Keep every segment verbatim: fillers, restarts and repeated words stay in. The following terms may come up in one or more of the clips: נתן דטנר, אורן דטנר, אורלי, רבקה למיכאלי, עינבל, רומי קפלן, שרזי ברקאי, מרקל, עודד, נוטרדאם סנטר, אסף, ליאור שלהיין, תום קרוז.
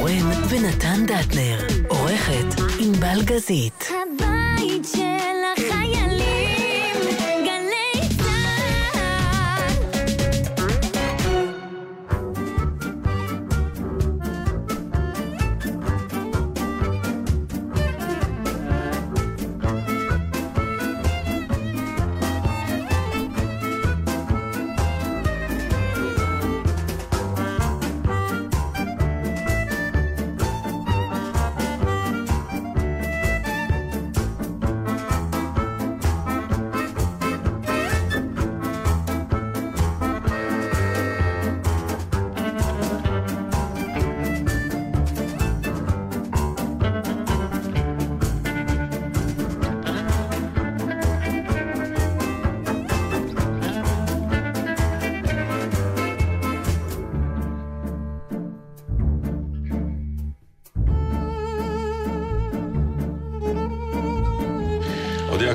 אורן ונתן דטנר, עורכת עינבל גזית. הבית של החיילים, גלי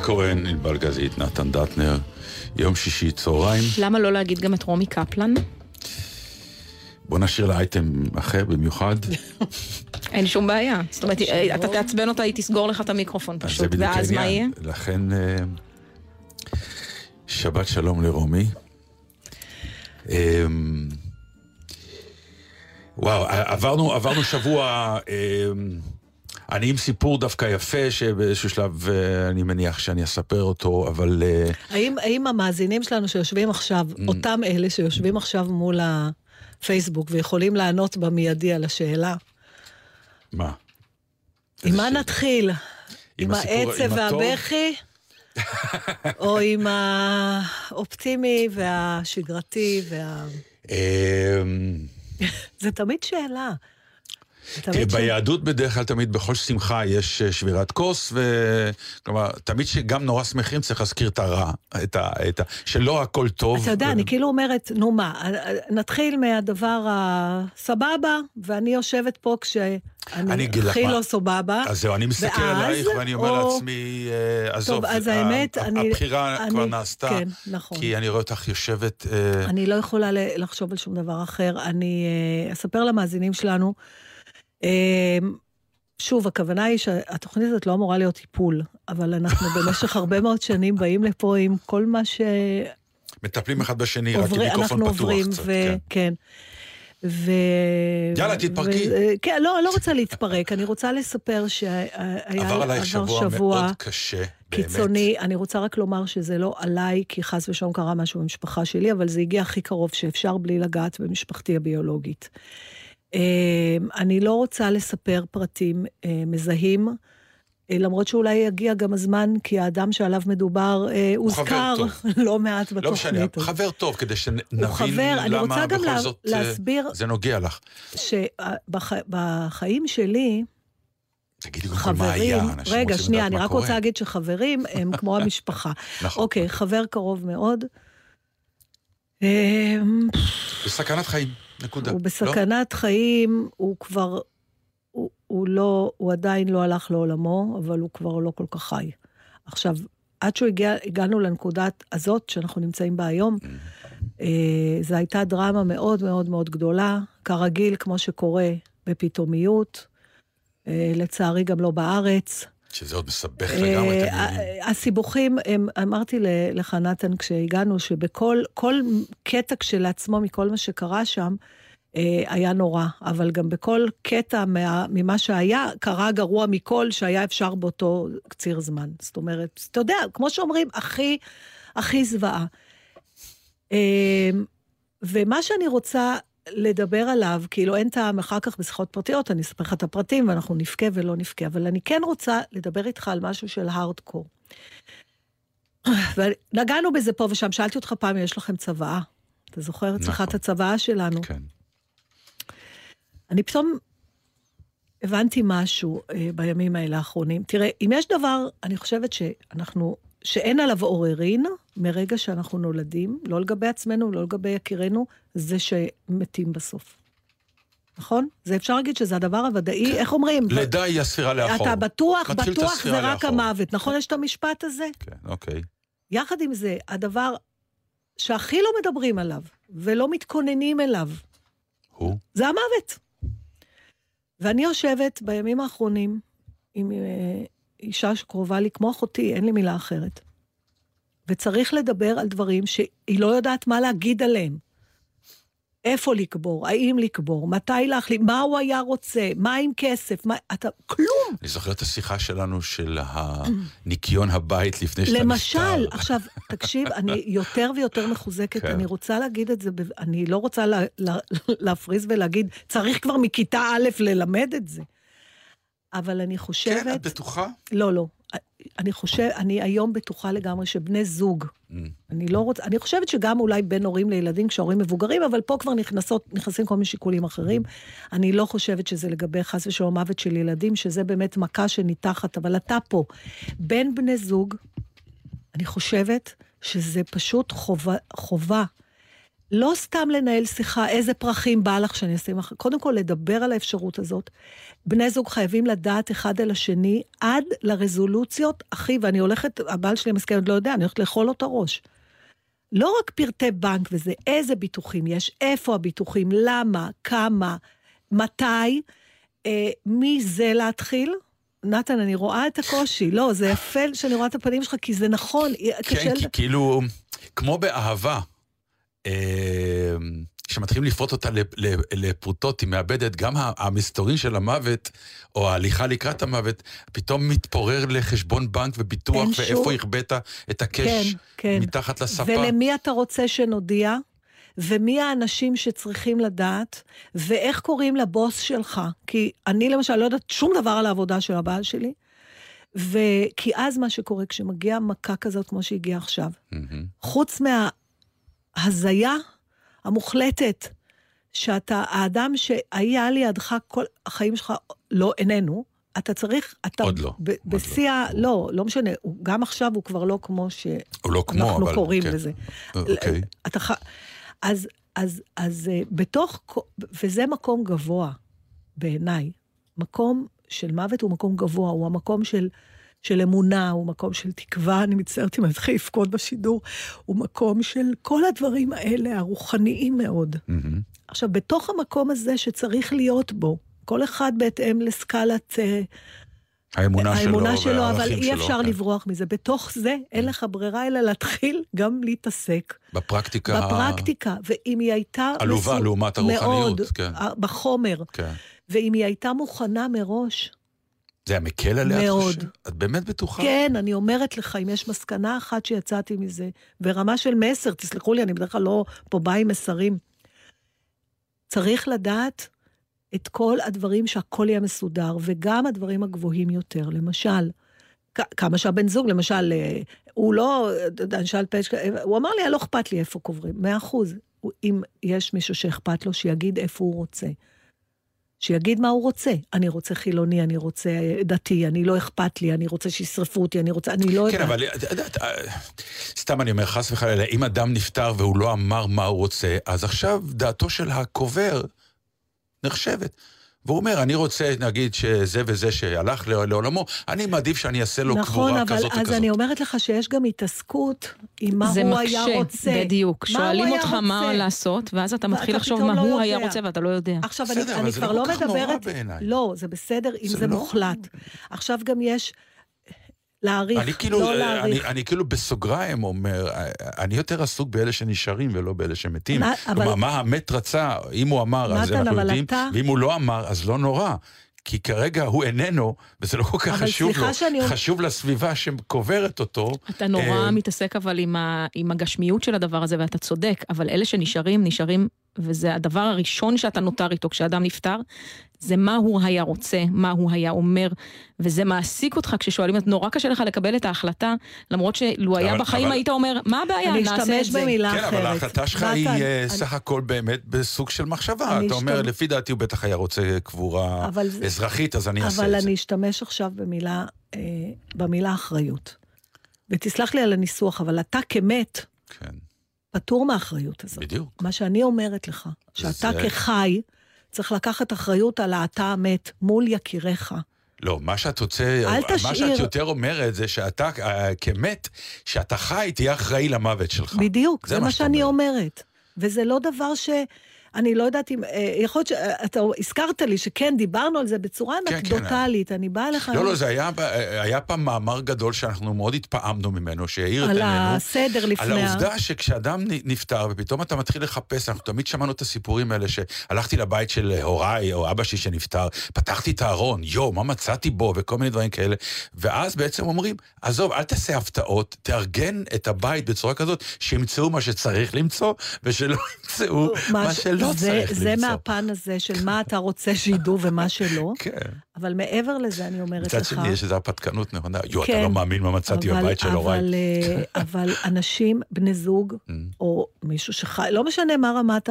אורן, עינבל גזית, נתן דטנר, יום שישי צהריים. למה לא להגיד גם את רומי קפלן? בוא נשאיר לאייטם אחר במיוחד. אין שום בעיה. זאת אומרת, אתה תעצבן אותה, היא תסגור לך את המיקרופון פשוט, ואז מה יהיה? לכן, שבת שלום לרומי. וואו, עברנו שבוע... אני עם סיפור דווקא יפה, שבאיזשהו שלב אני מניח שאני אספר אותו, אבל... האם, האם המאזינים שלנו שיושבים עכשיו, אותם אלה שיושבים עכשיו מול הפייסבוק, ויכולים לענות במיידי על השאלה? מה? עם מה נתחיל? עם העצב והבכי? או עם האופטימי והשגרתי? זה תמיד שאלה. ביהדות בדרך כלל תמיד בכל שמחה יש שבירת כוס, וכלומר, תמיד שגם נורא שמחים צריך להזכיר את הרע, שלא הכל טוב. אתה יודע, אני כאילו אומרת, נו מה, נתחיל מהדבר הסבבה, ואני יושבת פה כשאני הכי לא סבבה. אז זהו, אני מסתכל עלייך ואני אומר לעצמי, עזוב, הבחירה כבר נעשתה, כי אני רואה אותך יושבת... אני לא יכולה לחשוב על שום דבר אחר, אני אספר למאזינים שלנו, שוב, הכוונה היא שהתוכנית הזאת לא אמורה להיות טיפול, אבל אנחנו במשך הרבה מאוד שנים באים לפה עם כל מה ש... מטפלים אחד בשני, רק עם מיקרופון פתוח קצת. כן. יאללה, תתפרקי. כן, לא רוצה להתפרק, אני רוצה לספר שעבר עלייך שבוע מאוד קשה, באמת. קיצוני, אני רוצה רק לומר שזה לא עליי, כי חס ושלום קרה משהו במשפחה שלי, אבל זה הגיע הכי קרוב שאפשר בלי לגעת במשפחתי הביולוגית. אני לא רוצה לספר פרטים מזהים, למרות שאולי יגיע גם הזמן, כי האדם שעליו מדובר הוזכר לא מעט בתוכנית. לא משנה, חבר טוב, כדי שנבין למה בכל זאת זה נוגע לך. שבחיים שלי, חברים, רגע, שנייה, אני רק רוצה להגיד שחברים הם כמו המשפחה. אוקיי, חבר קרוב מאוד. בסכנת חיים. נקודה. הוא בסכנת לא? חיים, הוא כבר, הוא, הוא לא, הוא עדיין לא הלך לעולמו, אבל הוא כבר לא כל כך חי. עכשיו, עד שהגענו לנקודת הזאת שאנחנו נמצאים בה היום, אה, זו הייתה דרמה מאוד מאוד מאוד גדולה, כרגיל כמו שקורה בפתאומיות, אה, לצערי גם לא בארץ. שזה עוד מסבך לגמרי, אתם יודעים. הסיבוכים, אמרתי לך נתן כשהגענו, שבכל קטע כשלעצמו מכל מה שקרה שם, היה נורא, אבל גם בכל קטע ממה שהיה, קרה גרוע מכל שהיה אפשר באותו קציר זמן. זאת אומרת, אתה יודע, כמו שאומרים, הכי, הכי זוועה. ומה שאני רוצה לדבר עליו, כאילו אין טעם אחר כך בשיחות פרטיות, אני אספר לך את הפרטים ואנחנו נפקה ולא נפקה, אבל אני כן רוצה לדבר איתך על משהו של הארדקור. ונגענו בזה פה ושם, שאלתי אותך פעם, יש לכם צבאה? אתה זוכר את שיחת הצבאה שלנו? כן. אני פתאום הבנתי משהו בימים האלה האחרונים. תראה, אם יש דבר, אני חושבת שאנחנו, שאין עליו עוררין, מרגע שאנחנו נולדים, לא לגבי עצמנו, לא לגבי יקירנו, זה שמתים בסוף. נכון? זה אפשר להגיד שזה הדבר הוודאי, איך אומרים? לידה היא הספירה לאחור. אתה בטוח, בטוח זה רק המוות. נכון? יש את המשפט הזה? כן, אוקיי. יחד עם זה, הדבר שהכי לא מדברים עליו, ולא מתכוננים אליו, הוא? זה המוות. ואני יושבת בימים האחרונים עם אישה שקרובה לי, כמו אחותי, אין לי מילה אחרת. וצריך לדבר על דברים שהיא לא יודעת מה להגיד עליהם. איפה לקבור, האם לקבור, מתי להחליט, מה הוא היה רוצה, מה עם כסף, מה, אתה, כלום. אני זוכרת את השיחה שלנו של הניקיון הבית לפני שאתה נפטר. למשל, עכשיו, תקשיב, אני יותר ויותר מחוזקת, אני רוצה להגיד את זה, אני לא רוצה לה, לה, להפריז ולהגיד, צריך כבר מכיתה א' ללמד את זה. אבל אני חושבת... כן, את בטוחה? לא, לא. אני חושבת, אני היום בטוחה לגמרי שבני זוג, אני לא רוצה, אני חושבת שגם אולי בין הורים לילדים כשהורים מבוגרים, אבל פה כבר נכנסות, נכנסים כל מיני שיקולים אחרים, אני לא חושבת שזה לגבי חס ושלום מוות של ילדים, שזה באמת מכה שניתחת, אבל אתה פה. בין בני זוג, אני חושבת שזה פשוט חובה, חובה. לא סתם לנהל שיחה, איזה פרחים בא לך שאני אשים לך, קודם כל לדבר על האפשרות הזאת, בני זוג חייבים לדעת אחד אל השני, עד לרזולוציות, אחי, ואני הולכת, הבעל שלי מסכן עוד לא יודע, אני הולכת לאכול לו את הראש, לא רק פרטי בנק וזה, איזה ביטוחים יש, איפה הביטוחים, למה, כמה, מתי, אה, מי זה להתחיל, נתן, אני רואה את הקושי, לא, זה יפה שאני רואה את הפנים שלך, כי זה נכון, כן, כשאל... כי כאילו, כמו באהבה, שמתחילים לפרוט אותה לפרוטות, היא מאבדת, גם המסתורין של המוות, או ההליכה לקראת המוות, פתאום מתפורר לחשבון בנק וביטוח, ואיפה יכבאת את הקש מתחת לספה. ולמי אתה רוצה שנודיע? ומי האנשים שצריכים לדעת? ואיך קוראים לבוס שלך? כי אני למשל לא יודעת שום דבר על העבודה של הבעל שלי, וכי אז מה שקורה, כשמגיע מכה כזאת כמו שהגיעה עכשיו, חוץ מה... הזיה המוחלטת, שאתה, האדם שהיה לידך כל החיים שלך, לא, איננו, אתה צריך, אתה... עוד לא. בשיאה, לא, לא משנה, גם עכשיו הוא כבר לא כמו שאנחנו קוראים לזה. אוקיי. אז בתוך, וזה מקום גבוה, בעיניי, מקום של מוות הוא מקום גבוה, הוא המקום של... של אמונה, הוא מקום של תקווה, אני מצטערת אם אני אתחיל לפקוד בשידור, הוא מקום של כל הדברים האלה, הרוחניים מאוד. Mm-hmm. עכשיו, בתוך המקום הזה שצריך להיות בו, כל אחד בהתאם לסקלת... האמונה, האמונה שלו, שלו אבל אי אפשר כן. לברוח מזה. בתוך זה, אין לך ברירה אלא להתחיל גם להתעסק. בפרקטיקה... בפרקטיקה, ואם היא הייתה... עלובה, מסור... לעומת הרוחניות. מאוד, כן. בחומר. כן. ואם היא הייתה מוכנה מראש... זה המקל עליה? מאוד. את באמת בטוחה? כן, אני אומרת לך, אם יש מסקנה אחת שיצאתי מזה, ברמה של מסר, תסלחו לי, אני בדרך כלל לא פה באה עם מסרים, צריך לדעת את כל הדברים שהכל יהיה מסודר, וגם הדברים הגבוהים יותר, למשל, כמה שהבן זוג, למשל, הוא לא, אנשל פשק, הוא אמר לי, לא אכפת לי איפה קוברים, מאה אחוז, אם יש מישהו שאכפת לו, שיגיד איפה הוא רוצה. שיגיד מה הוא רוצה. אני רוצה חילוני, אני רוצה דתי, אני לא אכפת לי, אני רוצה שישרפו אותי, אני רוצה, אני לא יודע. כן, אבל סתם אני אומר, חס וחלילה, אם אדם נפטר והוא לא אמר מה הוא רוצה, אז עכשיו דעתו של הקובר נחשבת. והוא אומר, אני רוצה, נגיד, שזה וזה שהלך לעולמו, אני מעדיף שאני אעשה לו קבורה כזאת וכזאת. נכון, אבל אז אני אומרת לך שיש גם התעסקות עם מה הוא היה רוצה. זה מקשה, בדיוק. שואלים אותך מה לעשות, ואז אתה מתחיל לחשוב מה הוא היה רוצה, ואתה לא יודע. עכשיו, אני כבר לא מדברת... לא, זה בסדר, אם זה מוחלט. עכשיו גם יש... להעריך, לא להעריך. אני כאילו בסוגריים אומר, אני יותר עסוק באלה שנשארים ולא באלה שמתים. כלומר, מה המת רצה, אם הוא אמר, אז אנחנו יודעים, ואם הוא לא אמר, אז לא נורא. כי כרגע הוא איננו, וזה לא כל כך חשוב לו, חשוב לסביבה שקוברת אותו. אתה נורא מתעסק אבל עם הגשמיות של הדבר הזה, ואתה צודק, אבל אלה שנשארים, נשארים, וזה הדבר הראשון שאתה נותר איתו כשאדם נפטר, זה מה הוא היה רוצה, מה הוא היה אומר, וזה מעסיק אותך כששואלים, את נורא קשה לך לקבל את ההחלטה, למרות שלו היה בחיים היית אומר, מה הבעיה? אני אשתמש במילה אחרת. כן, אבל ההחלטה שלך היא סך הכל באמת בסוג של מחשבה. אתה אומר, לפי דעתי הוא בטח היה רוצה קבורה אזרחית, אז אני אעשה את זה. אבל אני אשתמש עכשיו במילה אחריות. ותסלח לי על הניסוח, אבל אתה כמת פטור מהאחריות הזאת. בדיוק. מה שאני אומרת לך, שאתה כחי... צריך לקחת אחריות על האתה המת מול יקיריך. לא, מה שאת רוצה, מה שאת יותר אומרת זה שאתה כמת, שאתה חי, תהיה אחראי למוות שלך. בדיוק, זה מה שאני אומרת. וזה לא דבר ש... אני לא יודעת אם, יכול להיות שאתה הזכרת לי שכן, דיברנו על זה בצורה אנקדוטלית, אני באה לך... לא, לא, זה היה פעם מאמר גדול שאנחנו מאוד התפעמנו ממנו, שהעיר את עינינו... על הסדר לפני... על העובדה שכשאדם נפטר, ופתאום אתה מתחיל לחפש, אנחנו תמיד שמענו את הסיפורים האלה, שהלכתי לבית של הוריי או אבא שלי שנפטר, פתחתי את הארון, יו, מה מצאתי בו, וכל מיני דברים כאלה, ואז בעצם אומרים, עזוב, אל תעשה הפתעות, תארגן את הבית בצורה כזאת, שימצאו מה שצריך למצוא, ושלא ימצאו מה שלא צריך למצוא. זה מהפן הזה של מה אתה רוצה שידעו ומה שלא, אבל מעבר לזה אני אומרת לך... מצד שני יש איזו הפתקנות נכונה, יו, אתה לא מאמין מה מצאתי בבית של הוריי. אבל אנשים, בני זוג, או מישהו שחי, לא משנה מה רמת,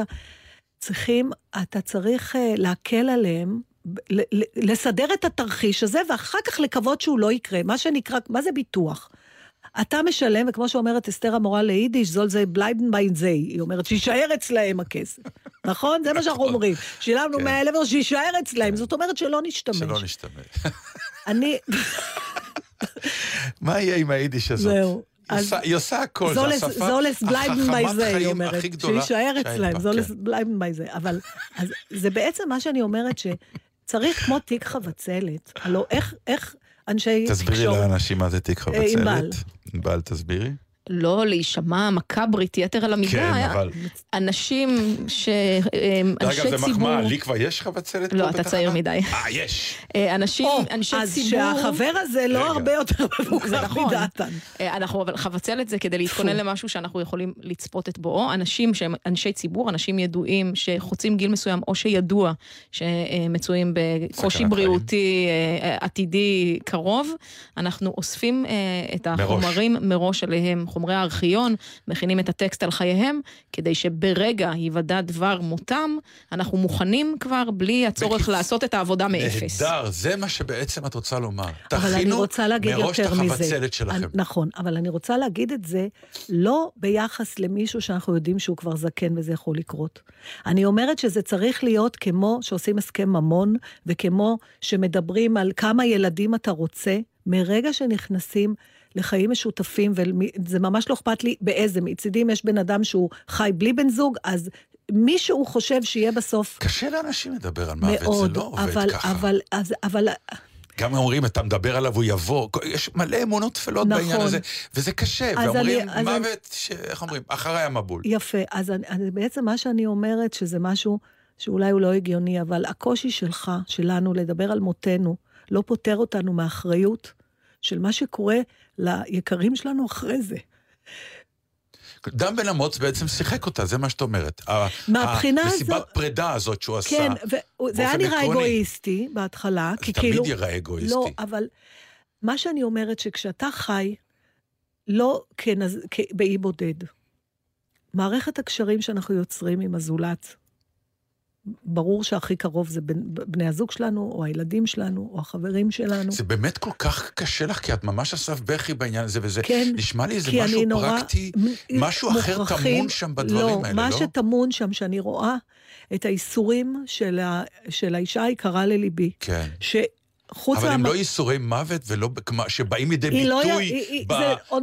צריכים, אתה צריך להקל עליהם, לסדר את התרחיש הזה, ואחר כך לקוות שהוא לא יקרה, מה שנקרא, מה זה ביטוח? אתה משלם, וכמו שאומרת אסתר המורה ליידיש, זול זה בלייבן ביין זיי, היא אומרת, שישאר אצלהם הכסף, נכון? זה מה שאנחנו אומרים, שילמנו מאה אלף, שישאר אצלהם, זאת אומרת שלא נשתמש. שלא נשתמש. אני... מה יהיה עם היידיש הזאת? זהו. היא עושה הכל, זו השפה החכמת חיים הכי גדולה שישאר אצלהם, זולס בלייבן ביי זה. אבל זה בעצם מה שאני אומרת, שצריך כמו תיק חבצלת, הלא איך אנשי... תסבירי לאנשים מה זה תיק חבצלת. עינבל. עינבל, תסבירי. לא להישמע מקברית יתר על המידה, אנשים ש... אנשי ציבור... אגב, זה מחמאה, לי כבר יש חבצלת פה בתחנה? לא, אתה צעיר מדי. אה, יש. אנשים, אנשי ציבור... אז שהחבר הזה לא הרבה יותר מבוגר מדעתן. אנחנו, אבל חבצלת זה כדי להתכונן למשהו שאנחנו יכולים לצפות את בו. אנשים שהם אנשי ציבור, אנשים ידועים שחוצים גיל מסוים, או שידוע שמצויים בקושי בריאותי עתידי קרוב, אנחנו אוספים את החומרים מראש עליהם, חומרי הארכיון, מכינים את הטקסט על חייהם, כדי שברגע ייוודע דבר מותם, אנחנו מוכנים כבר בלי הצורך לעשות את העבודה מאפס. נהדר, זה מה שבעצם את רוצה לומר. תכינו מראש את החבצלת שלכם. נכון, אבל אני רוצה להגיד את זה, לא ביחס למישהו שאנחנו יודעים שהוא כבר זקן וזה יכול לקרות. אני אומרת שזה צריך להיות כמו שעושים הסכם ממון, וכמו שמדברים על כמה ילדים אתה רוצה, מרגע שנכנסים לחיים משותפים, וזה ממש לא אכפת לי באיזה, מצדים יש בן אדם שהוא חי בלי בן זוג, אז מישהו חושב שיהיה בסוף... קשה לאנשים לדבר על מוות, מאוד, זה לא עובד אבל, ככה. אבל, אז, אבל... גם אומרים, אתה מדבר עליו, הוא יבוא, יש מלא אמונות תפלות נכון. בעניין הזה, וזה קשה, ואומרים, אני, מוות, ש... איך אומרים, אחרי המבול. יפה, אז אני, אני, בעצם מה שאני אומרת, שזה משהו שאולי הוא לא הגיוני, אבל הקושי שלך, שלנו, לדבר על מותנו, לא פותר אותנו מאחריות, של מה שקורה ליקרים שלנו אחרי זה. דם בן אמוץ בעצם שיחק אותה, זה מה שאת אומרת. מהבחינה הזו... מסיבת פרידה הזאת שהוא עשה. כן, זה היה נראה אגואיסטי בהתחלה, כי כאילו... תמיד יראה אגואיסטי. לא, אבל מה שאני אומרת שכשאתה חי, לא באי בודד, מערכת הקשרים שאנחנו יוצרים עם הזולת, ברור שהכי קרוב זה בני הזוג שלנו, או הילדים שלנו, או החברים שלנו. זה באמת כל כך קשה לך, כי את ממש אסף בכי בעניין הזה, וזה נשמע לי איזה משהו פרקטי, משהו אחר תמון שם בדברים האלה, לא? מה שתמון שם, שאני רואה את האיסורים של האישה היקרה לליבי, ש... אבל הם לא ייסורי מוות, שבאים מידי ביטוי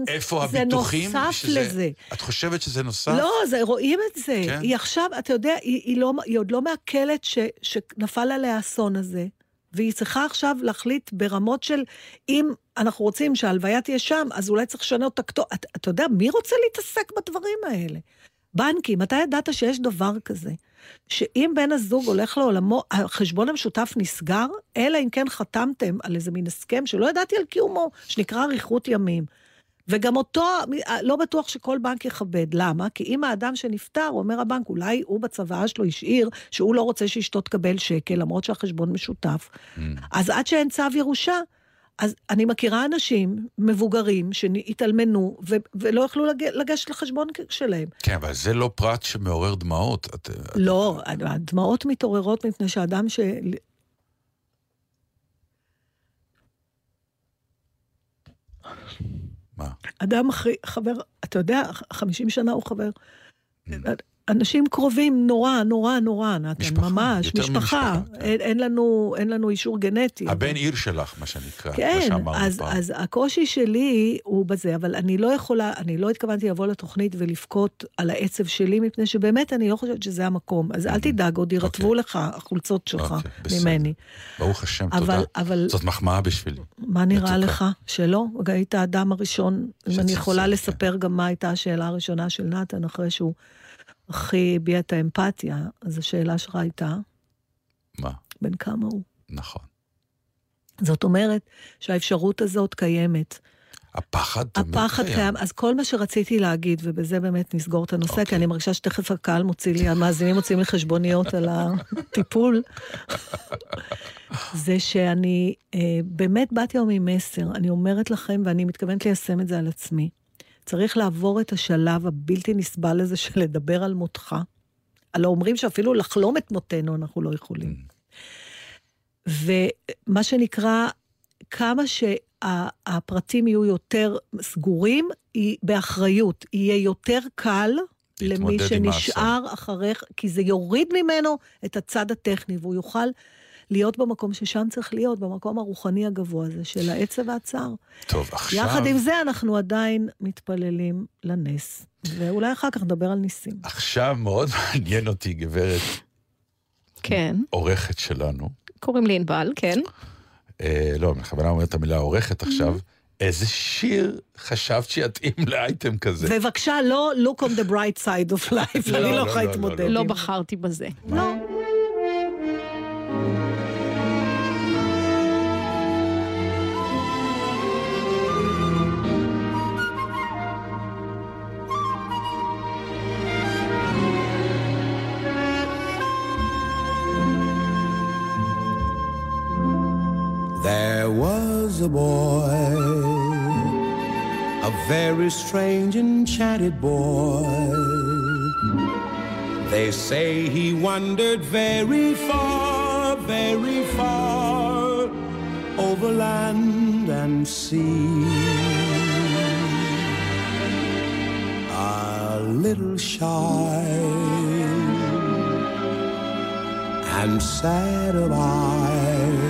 באיפה הביטוחים. זה נוסף לזה. את חושבת שזה נוסף? לא, רואים את זה. היא עכשיו, אתה יודע, היא עוד לא מעכלת שנפל עליה האסון הזה, והיא צריכה עכשיו להחליט ברמות של, אם אנחנו רוצים שההלוויה תהיה שם, אז אולי צריך לשנות את הכתוב. אתה יודע, מי רוצה להתעסק בדברים האלה? בנקים, מתי ידעת שיש דבר כזה? שאם בן הזוג הולך לעולמו, החשבון המשותף נסגר, אלא אם כן חתמתם על איזה מין הסכם, שלא ידעתי על קיומו, שנקרא אריכות ימים. וגם אותו, לא בטוח שכל בנק יכבד. למה? כי אם האדם שנפטר, אומר הבנק, אולי הוא בצוואה שלו ישאיר, שהוא לא רוצה שאשתו תקבל שקל, למרות שהחשבון משותף. Mm. אז עד שאין צו ירושה, אז אני מכירה אנשים מבוגרים שהתעלמנו ו- ולא יכלו לג- לגשת לחשבון שלהם. כן, אבל זה לא פרט שמעורר דמעות. את, לא, את... הדמעות מתעוררות מפני שאדם ש... מה? אדם חבר, אתה יודע, חמישים שנה הוא חבר... אנשים קרובים נורא, נורא, נורא, נתן, משפחה, ממש, משפחה. אין, אין לנו, אין לנו אישור גנטי. הבן עיר שלך, מה שנקרא. כן, מה אז, אז הקושי שלי הוא בזה, אבל אני לא יכולה, אני לא התכוונתי לבוא לתוכנית ולפקות על העצב שלי, מפני שבאמת אני לא חושבת שזה המקום. אז אל תדאג, עוד ירטבו okay. לך החולצות שלך okay, ממני. ברוך השם, אבל, תודה. אבל, זאת מחמאה בשבילי. מה נראה לתוקה. לך? שלא? היית האדם הראשון, אם אני יכולה זה, לספר כן. גם מה הייתה השאלה הראשונה של נתן, אחרי שהוא... אחי הביע את האמפתיה, אז השאלה שלך הייתה, מה? בין כמה הוא. נכון. זאת אומרת שהאפשרות הזאת קיימת. הפחד, הפחד קיים. קיים. אז כל מה שרציתי להגיד, ובזה באמת נסגור את הנושא, okay. כי אני מרגישה שתכף הקהל מוציא לי, המאזינים מוציאים לי חשבוניות על הטיפול, זה שאני אה, באמת באתי היום עם מסר, אני אומרת לכם, ואני מתכוונת ליישם את זה על עצמי, צריך לעבור את השלב הבלתי נסבל הזה של לדבר על מותך. הלא אומרים שאפילו לחלום את מותנו אנחנו לא יכולים. Mm. ומה שנקרא, כמה שהפרטים יהיו יותר סגורים, היא באחריות. יהיה יותר קל למי שנשאר אחריך, כי זה יוריד ממנו את הצד הטכני, והוא יוכל... להיות במקום ששם צריך להיות, במקום הרוחני הגבוה הזה, של העצב והצער. טוב, עכשיו... יחד עם זה אנחנו עדיין מתפללים לנס, ואולי אחר כך נדבר על ניסים. עכשיו מאוד מעניין אותי, גברת. כן. עורכת שלנו. קוראים לי עינבל, כן. אה, לא, בכוונה אומרת את המילה עורכת עכשיו. איזה שיר חשבת שיתאים לאייטם כזה? בבקשה, לא look on the bright side of life, אני לא יכולה להתמודד. לא בחרתי בזה. לא. There was a boy, a very strange enchanted boy. They say he wandered very far, very far, over land and sea. A little shy and sad of eye,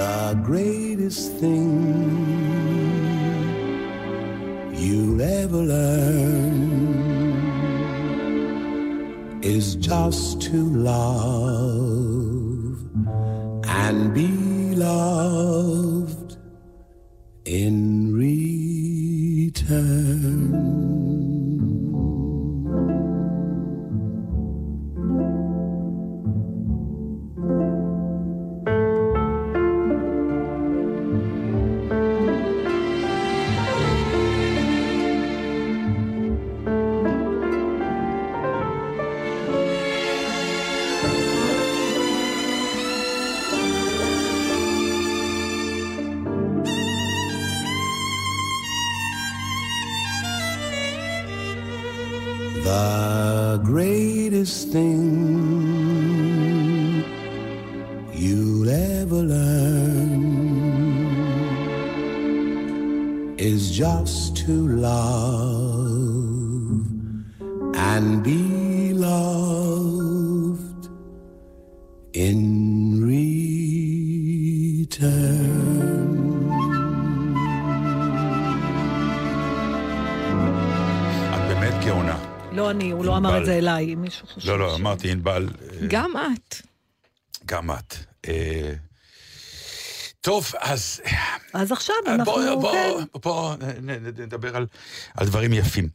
the greatest thing you'll ever learn is just to love and be loved in return. The greatest thing you'll ever learn is just to love and be loved in return. את באמת גאונה. לא אני, הוא לא אמר את זה אליי, מישהו חושב. לא, לא, אמרתי, עינבל. גם את. גם את. טוב, אז... אז עכשיו אנחנו... בואו נדבר על דברים יפים.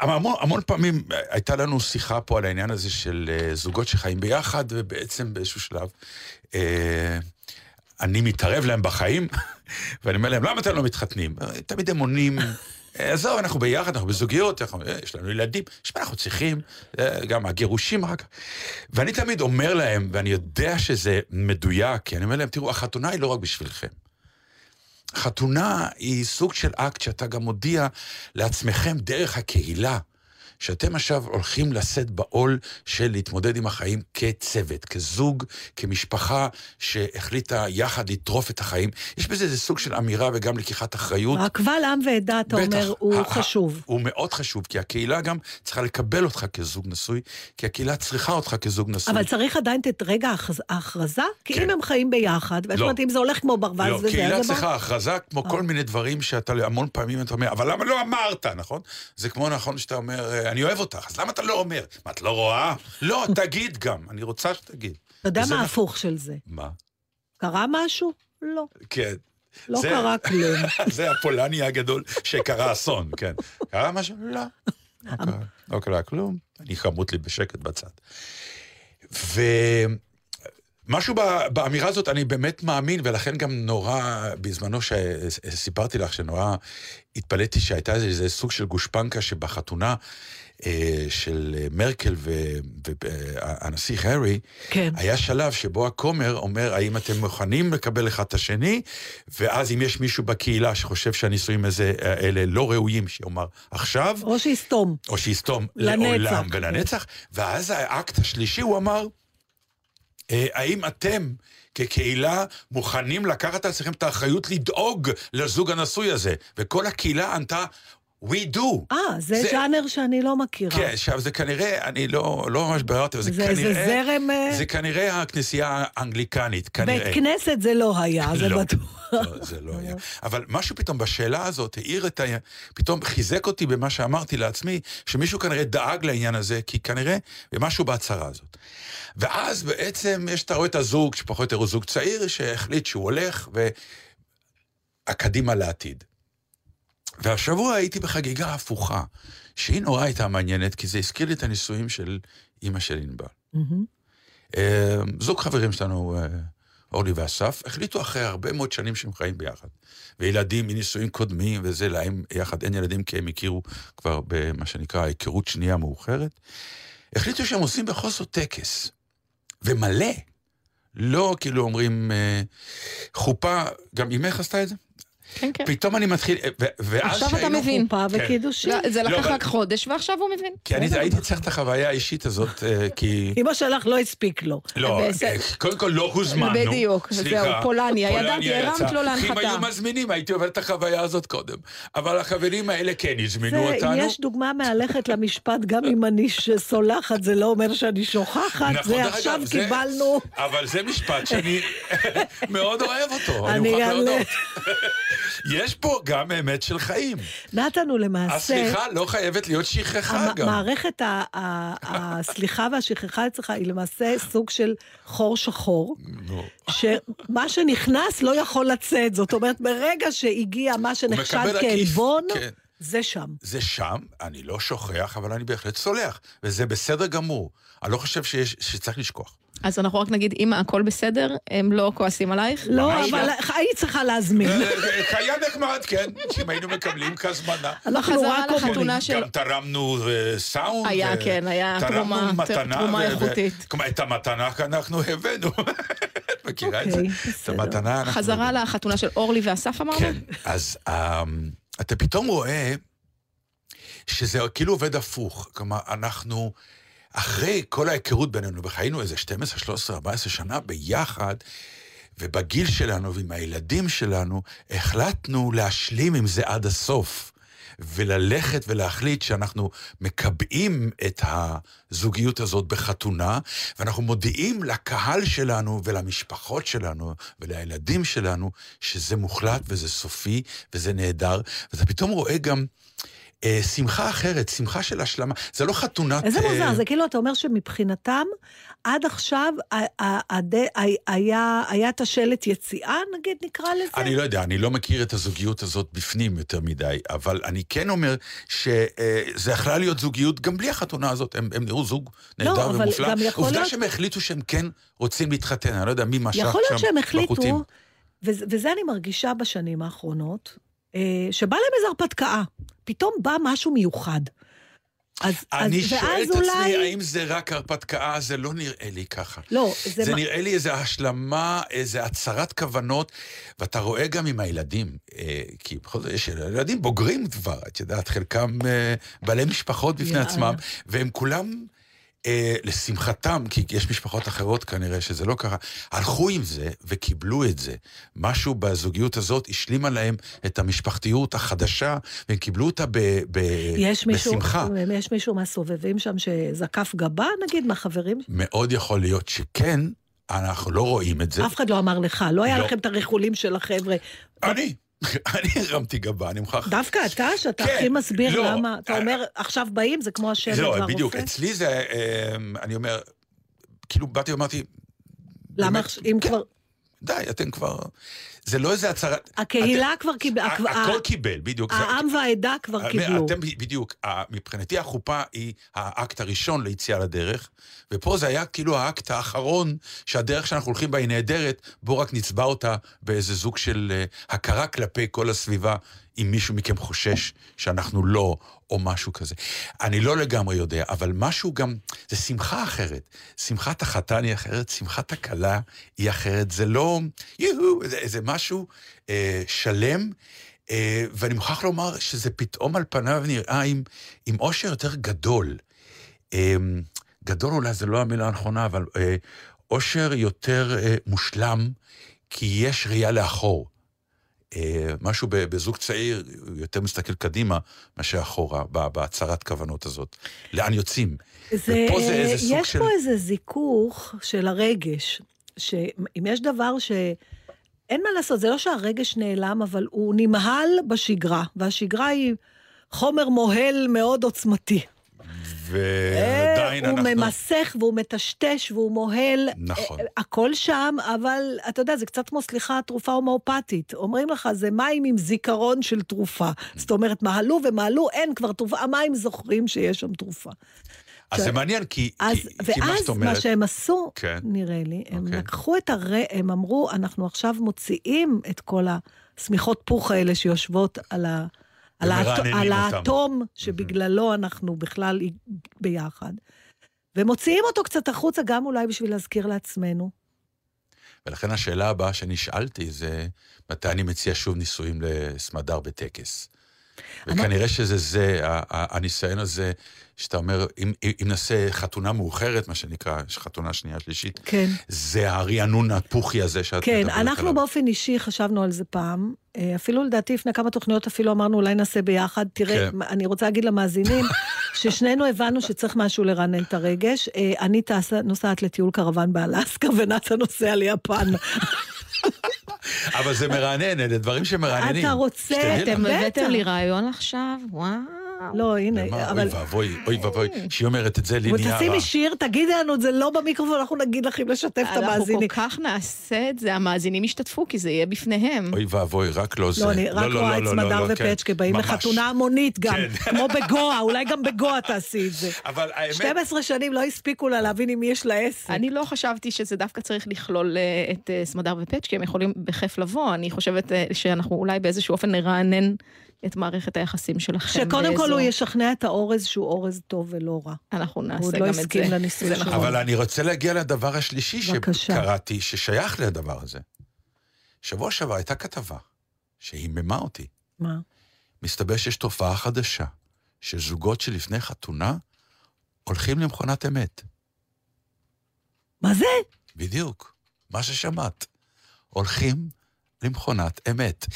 המון פעמים הייתה לנו שיחה פה על העניין הזה של זוגות שחיים ביחד, ובעצם באיזשהו שלב... אני מתערב להם בחיים, ואני אומר להם, למה אתם לא מתחתנים? תמיד הם עונים, עזוב, אנחנו ביחד, אנחנו בזוגיות, יש לנו ילדים, שמה אנחנו צריכים, גם הגירושים רק. ואני תמיד אומר להם, ואני יודע שזה מדויק, כי אני אומר להם, תראו, החתונה היא לא רק בשבילכם. החתונה היא סוג של אקט שאתה גם מודיע לעצמכם דרך הקהילה, שאתם עכשיו הולכים לשאת בעול של להתמודד עם החיים כצוות, כזוג, כמשפחה שהחליטה יחד לטרוף את החיים. יש בזה איזה סוג של אמירה וגם לקיחת אחריות. הקבל עם ועדה, אתה אומר, הוא חשוב. הוא מאוד חשוב, כי הקהילה גם צריכה לקבל אותך כזוג נשוי, כי הקהילה צריכה אותך כזוג נשוי. אבל צריך עדיין את רגע ההכרזה? כי אם הם חיים ביחד, ואת אומרת, אם זה הולך כמו ברווז וזה... לא, קהילה צריכה הכרזה כמו כל מיני דברים שאתה המון פעמים אתה אומר, אבל למה לא אמרת, נכון? זה כמו נכון שאתה אומר אני אוהב אותך, אז למה אתה לא אומר? מה, את לא רואה? לא, תגיד גם, אני רוצה שתגיד. אתה יודע מה ההפוך של זה? מה? קרה משהו? לא. כן. לא קרה כלום. זה הפולני הגדול שקרה אסון, כן. קרה משהו? לא. לא קרה כלום, אני חמוד לי בשקט בצד. ומשהו באמירה הזאת אני באמת מאמין, ולכן גם נורא, בזמנו שסיפרתי לך שנורא, התפלאתי שהייתה איזה סוג של גושפנקה שבחתונה של מרקל והנשיא הרי, היה שלב שבו הכומר אומר, האם אתם מוכנים לקבל אחד את השני, ואז אם יש מישהו בקהילה שחושב שהנישואים האלה לא ראויים, שאומר עכשיו, או שיסתום. או שיסתום לעולם ולנצח, ואז האקט השלישי הוא אמר, האם אתם כקהילה מוכנים לקחת על עצמכם את האחריות לדאוג לזוג הנשוי הזה, וכל הקהילה ענתה we do. אה, זה, זה ז'אנר שאני לא מכירה. כן, עכשיו זה כנראה, אני לא, לא ממש ביררתי, זה, זה כנראה, זה, זרם... זה כנראה הכנסייה האנגליקנית, כנראה. בית כנסת זה לא היה, זה לא, בטוח. לא, זה לא היה. אבל משהו פתאום בשאלה הזאת, העיר את ה... פתאום חיזק אותי במה שאמרתי לעצמי, שמישהו כנראה דאג לעניין הזה, כי כנראה, ומשהו בהצהרה הזאת. ואז בעצם יש, אתה רואה את הזוג, שפחות יותר הוא זוג צעיר, שהחליט שהוא הולך, והקדימה לעתיד. והשבוע הייתי בחגיגה הפוכה, שהיא נורא הייתה מעניינת, כי זה הזכיר לי את הנישואים של אמא של עינבל. Mm-hmm. זוג חברים שלנו, אורלי ואסף, החליטו אחרי הרבה מאוד שנים שהם חיים ביחד. וילדים מנישואים קודמים, וזה להם יחד, אין ילדים כי הם הכירו כבר במה שנקרא היכרות שנייה מאוחרת. החליטו שהם עושים בכל זאת טקס, ומלא. לא כאילו אומרים, חופה, גם אימך עשתה את זה? כן, כן. פתאום אני מתחיל, ואז עכשיו אתה מבין. חופה וקידושים. זה לקח רק חודש, ועכשיו הוא מבין. כי אני הייתי צריך את החוויה האישית הזאת, כי... אמא שלך לא הספיק לו. לא, קודם כל לא הוזמנו. בדיוק, זהו, פולניה. ידעתי, הרמת לו להנחתה. אם היו מזמינים, הייתי עוברת את החוויה הזאת קודם. אבל החברים האלה כן הזמינו אותנו. יש דוגמה מהלכת למשפט, גם אם אני שסולחת, זה לא אומר שאני שוכחת, זה עכשיו קיבלנו... אבל זה משפט שאני מאוד אוהב אותו. יש פה גם אמת של חיים. נתן הוא למעשה... הסליחה לא חייבת להיות שכחה גם. מערכת הסליחה והשכחה אצלך היא למעשה סוג של חור שחור, שמה שנכנס לא יכול לצאת. זאת אומרת, ברגע שהגיע מה שנחשד כעלבון, זה שם. זה שם, אני לא שוכח, אבל אני בהחלט סולח. וזה בסדר גמור. אני לא חושב שצריך לשכוח. אז אנחנו רק נגיד, אמא, הכל בסדר? הם לא כועסים עלייך? לא, אבל היית צריכה להזמין. היה נחמד, כן, שאם היינו מקבלים כזמנה. אנחנו רק אומרים. גם תרמנו סאונד. היה, כן, היה תרומה איכותית. את המתנה אנחנו הבאנו. את מכירה את זה? את המתנה אנחנו... חזרה לחתונה של אורלי ואסף אמרנו? כן, אז אתה פתאום רואה שזה כאילו עובד הפוך. כלומר, אנחנו... אחרי כל ההיכרות בינינו, וחיינו איזה שתים עשרה, שלוש עשרה, ארבע עשרה שנה ביחד, ובגיל שלנו ועם הילדים שלנו, החלטנו להשלים עם זה עד הסוף, וללכת ולהחליט שאנחנו מקבעים את הזוגיות הזאת בחתונה, ואנחנו מודיעים לקהל שלנו ולמשפחות שלנו ולילדים שלנו, שזה מוחלט וזה סופי וזה נהדר, ואתה פתאום רואה גם שמחה אחרת, שמחה של השלמה. זה לא חתונת... איזה מוזר, זה כאילו אתה אומר שמבחינתם, עד עכשיו היה את השלט יציאה, נגיד נקרא לזה? אני לא יודע, אני לא מכיר את הזוגיות הזאת בפנים יותר מדי, אבל אני כן אומר שזה יכלה להיות זוגיות גם בלי החתונה הזאת, הם נראו זוג נהדר ומופלא. עובדה שהם החליטו שהם כן רוצים להתחתן, אני לא יודע מי משך שם בחוטים. יכול להיות שהם החליטו וזה אני מרגישה בשנים האחרונות, שבא להם איזו הרפתקה, פתאום בא משהו מיוחד. אני שואל את עצמי, האם זה רק הרפתקה? זה לא נראה לי ככה. זה נראה לי איזו השלמה, איזו הצהרת כוונות, ואתה רואה גם עם הילדים, כי בכל זאת יש ילדים בוגרים כבר, את יודעת, חלקם בעלי משפחות בפני עצמם, והם כולם... לשמחתם, כי יש משפחות אחרות כנראה שזה לא קרה, הלכו עם זה וקיבלו את זה. משהו בזוגיות הזאת השלימה להם את המשפחתיות החדשה, והם קיבלו אותה בשמחה. יש מישהו מהסובבים שם שזקף גבה, נגיד, מהחברים? מאוד יכול להיות שכן, אנחנו לא רואים את זה. אף אחד לא אמר לך, לא היה לכם את הריחולים של החבר'ה. אני. אני הרמתי גבה, אני מוכרח... דווקא אתה, שאתה הכי מסביר למה... אתה אומר, עכשיו באים, זה כמו השבט והרופא? לא, בדיוק, אצלי זה... אני אומר, כאילו באתי ואמרתי... למה, אם כבר... די, אתם כבר... זה לא איזה הצהרת... הקהילה כבר קיבל... הכל קיבל, בדיוק. העם והעדה כבר קיבלו. אתם בדיוק, מבחינתי החופה היא האקט הראשון ליציאה לדרך, ופה זה היה כאילו האקט האחרון, שהדרך שאנחנו הולכים בה היא נהדרת, בואו רק נצבע אותה באיזה זוג של הכרה כלפי כל הסביבה, אם מישהו מכם חושש שאנחנו לא, או משהו כזה. אני לא לגמרי יודע, אבל משהו גם, זה שמחה אחרת. שמחת החתן היא אחרת, שמחת הכלה היא אחרת. זה לא, יהו, זה, זה משהו אה, שלם, אה, ואני מוכרח לומר שזה פתאום על פניו נראה עם, עם אושר יותר גדול. אה, גדול אולי זה לא המילה הנכונה, אבל אה, אושר יותר אה, מושלם, כי יש ראייה לאחור. משהו בזוג צעיר יותר מסתכל קדימה מאשר אחורה בהצהרת כוונות הזאת. לאן יוצאים? יש פה איזה זיכוך של הרגש, שאם יש דבר שאין מה לעשות, זה לא שהרגש נעלם, אבל הוא נמהל בשגרה, והשגרה היא חומר מוהל מאוד עוצמתי. הוא ממסך והוא מטשטש והוא מוהל, הכל שם, אבל אתה יודע, זה קצת כמו, סליחה, תרופה הומאופתית, אומרים לך זה מים עם זיכרון של תרופה, זאת אומרת מהלו ומהלו, אין כבר תרופה, המים זוכרים שיש שם תרופה. אז זה מעניין, כי ואז מה שהם עשו, נראה לי, הם לקחו את הרי, הם אמרו אנחנו עכשיו מוציאים את כל הסמיכות פוך האלה שיושבות על ה... על האטום שבגללו אנחנו בכלל ביחד, ומוציאים אותו קצת החוצה, גם אולי בשביל להזכיר לעצמנו. ולכן השאלה הבאה שנשאלתי זה, מתי אני מציע שוב נישואים לסמדר בטקס? וכנראה שזה זה, הניסיון הזה, שאתה אומר, אם נעשה חתונה מאוחרת, מה שנקרא, חתונה שנייה שלישית, זה הרענון הפוכי הזה שאת מדברת עליו. כן, אנחנו באופן אישי חשבנו על זה פעם, אפילו לדעתי לפני כמה תוכניות אפילו אמרנו, אולי נעשה ביחד, תראה, אני רוצה להגיד למאזינים, ששנינו הבנו שצריך משהו לרענן את הרגש, אני נוסעת לטיול קרוון באלסקה, ונתן נוסע ליפן. אבל זה מרענן, אלה דברים שמרעננים. אתה רוצה, אתם הבאתם לי רעיון עכשיו, וואו. לא, הנה, אבל... אוי ואבוי, אוי ואבוי, שהיא אומרת את זה ליניארה. ותשימי שיר, תגידי לנו את זה לא במיקרופון, אנחנו נגיד לכם לשתף את המאזינים. אנחנו כל כך נעשה את זה, המאזינים ישתתפו, כי זה יהיה בפניהם. אוי ואבוי, רק לא זה. לא, רק רואה את סמדר ופצ'קה, באים לחתונה המונית גם, כמו בגואה, אולי גם בגואה תעשי את זה. אבל האמת... שתים עשרה שנים לא הספיקו לה להבין אם יש לה עסק. אני לא חשבתי שזה דווקא צריך לכלול את סמדר ופצ'קה, הם יכולים בכיף לבוא. אני חושבת שאנחנו אולי באיזשהו אופן נרענן את מערכת היחסים שלכם. שקודם כל הוא ישכנע את האורז שהוא אורז טוב ולא רע. אנחנו נעשה גם את זה. אבל אני רוצה להגיע לדבר השלישי שקראתי, ששייך לדבר הזה. שבוע שעבר הייתה כתבה שהיממה אותי. מה? מסתבר שיש תופעה חדשה, שזוגות שלפני חתונה הולכים למכונת אמת. מה זה? בדיוק, מה ששמעת. הולכים למכונת אמת.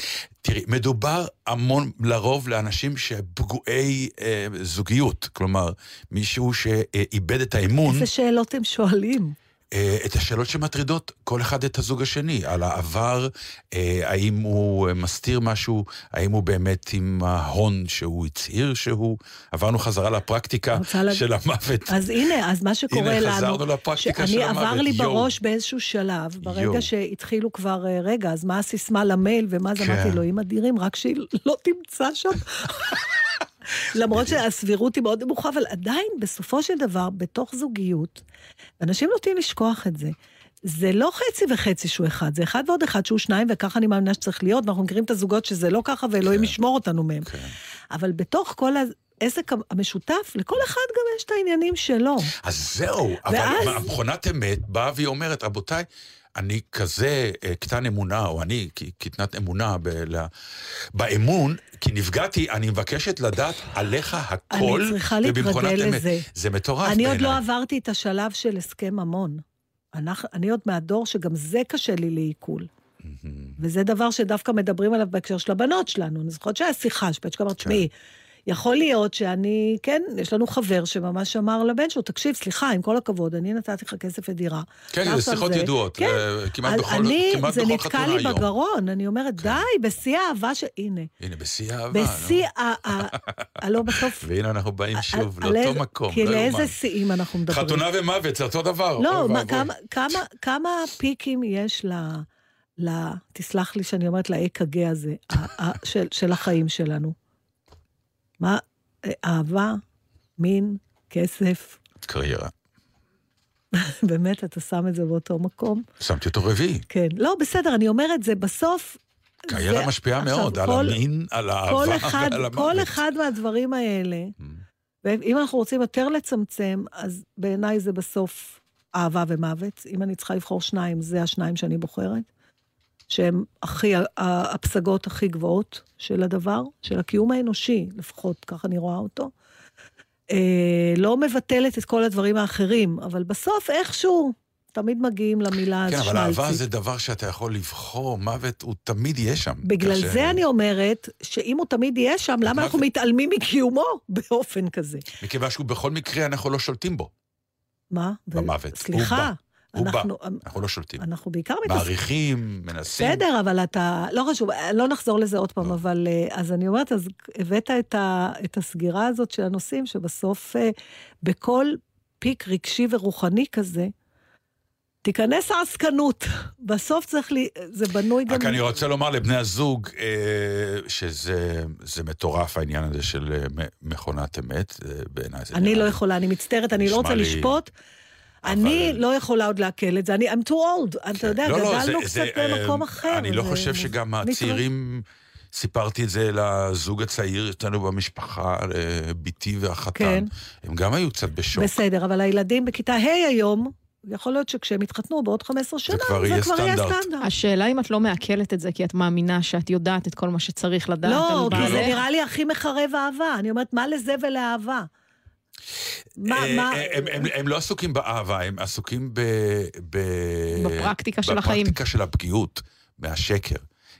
תראי, מדובר המון לרוב לאנשים שפגועי אה, זוגיות, כלומר, מישהו שאיבד את האמון. איזה שאלות הם שואלים? אה, את השאלות שמטרידות כל אחד את הזוג השני, על העבר, אה, האם הוא מסתיר משהו, האם הוא באמת עם ההון שהוא הצעיר שהוא, עברנו חזרה לפרקטיקה של לג... המוות. אז הנה, אז מה שקורה הנה, לנו, הנה חזרנו לפרקטיקה של המוות. שאני עבר לי בראש יום. באיזשהו שלב, ברגע יום. שהתחילו כבר, רגע, אז מה הסיסמה למייל, ומה כן. אמרתי, אלוהים אדירים, רק שהיא לא תמצא שם. למרות שהסבירות היא מאוד נמוכה, אבל עדיין בסופו של דבר, בתוך זוגיות, אנשים נוטים לשכוח את זה. זה לא חצי וחצי שהוא אחד, זה אחד ועוד אחד שהוא שניים, וככה אני מאמינה שצריך להיות, ואנחנו מכירים את הזוגות שזה לא ככה, ואלוהים ישמור אותנו מהם. אבל בתוך כל העסק המשותף, לכל אחד גם יש את העניינים שלו. אז זהו, אבל המכונת אמת באה והיא אומרת, רבותיי, אני כזה קטן אמונה, או אני קטנת אמונה באמון, כי נפגעתי, אני מבקשת לדעת עליך הכל, ובמכונת אמת. זה מטורף בעיניי. אני עוד לא עברתי את השלב של הסכם המון. אני עוד מהדור שגם זה קשה לי לעיכול. וזה דבר שדווקא מדברים עליו בהקשר של הבנות שלנו. אני זוכרת שהיה שיחה, שפצ'קה אמרת, שמי, יכול להיות שאני, כן, יש לנו חבר שממש אמר לבן שלו, תקשיב, סליחה, עם כל הכבוד, אני נתתי לך כסף לדירה. כן, זה שיחות ידועות, כמעט בכל חתונה היום. זה נתקע לי בגרון, אני אומרת, די, בשיא האהבה ש... הנה. הנה, בשיא האהבה. בשיא הלא בסוף. והנה אנחנו באים שוב, לאותו מקום. כי לאיזה שיאים אנחנו מדברים. חתונה ומוות, זה אותו דבר. לא, כמה פיקים יש ל... תסלח לי שאני אומרת, ל-אי קי ג'י הזה, של החיים שלנו. מה? אהבה, מין, כסף. קריירה. באמת, אתה שם את זה באותו מקום. שמתי אותו רביעי. כן. לא, בסדר, אני אומרת, זה בסוף... קריירה משפיעה מאוד, על המין, על האהבה ועל המוות. כל אחד מהדברים האלה, ואם אנחנו רוצים יותר לצמצם, אז בעיניי זה בסוף אהבה ומוות. אם אני צריכה לבחור שניים, זה השניים שאני בוחרת, שהם הכי, הפסגות הכי גבוהות של הדבר, של הקיום האנושי, לפחות, ככה אני רואה אותו. לא מבטלת את כל הדברים האחרים, אבל בסוף איכשהו תמיד מגיעים למילה הזו. כן, אבל אהבה זה דבר שאתה יכול לבחור, מוות הוא תמיד יהיה שם. בגלל זה אני אומרת, שאם הוא תמיד יהיה שם, למה אנחנו מתעלמים מקיומו באופן כזה? מכיוון שהוא בכל מקרה אנחנו לא שולטים בו. מה? במוות. סליחה. הוא בא, אנחנו לא שולטים. אנחנו בעיקר מעריכים, מנסים. בסדר, אבל אתה, לא חשוב, לא נחזור לזה עוד פעם, אבל אז אני אומרת, אז הבאת את הסגירה הזאת של הנושאים, שבסוף בכל פיק רגשי ורוחני כזה, תיכנס העסקנות. בסוף צריך לי, זה בנוי גם... רק אני רוצה לומר לבני הזוג, שזה מטורף העניין הזה של מכונת אמת, בעיניי. אני לא יכולה, אני מצטערת, אני לא רוצה לשפוט, אני לא יכולה עוד להקל את זה, אני, I'm too old, אתה יודע, גדלנו קצת במקום אחר. אני לא חושב שגם הצעירים, סיפרתי את זה לזוג הצעיר, אצלנו במשפחה, ביתי והחתן, הם גם היו קצת בשוק. בסדר, אבל הילדים בכיתה היי היום, יכול להיות שכשהם התחתנו בעוד חמש עשרה שנה, זה כבר יהיה סטנדרט. השאלה אם את לא מעכלת את זה, כי את מאמינה שאת יודעת את כל מה שצריך לדעת. לא, כי זה נראה לי הכי מחרב אהבה, אני אומרת, מה לזה ולאהבה? הם לא עסוקים באהבה, הם עסוקים בפרקטיקה של החיים, בפרקטיקה של הפגיעות מהשקר,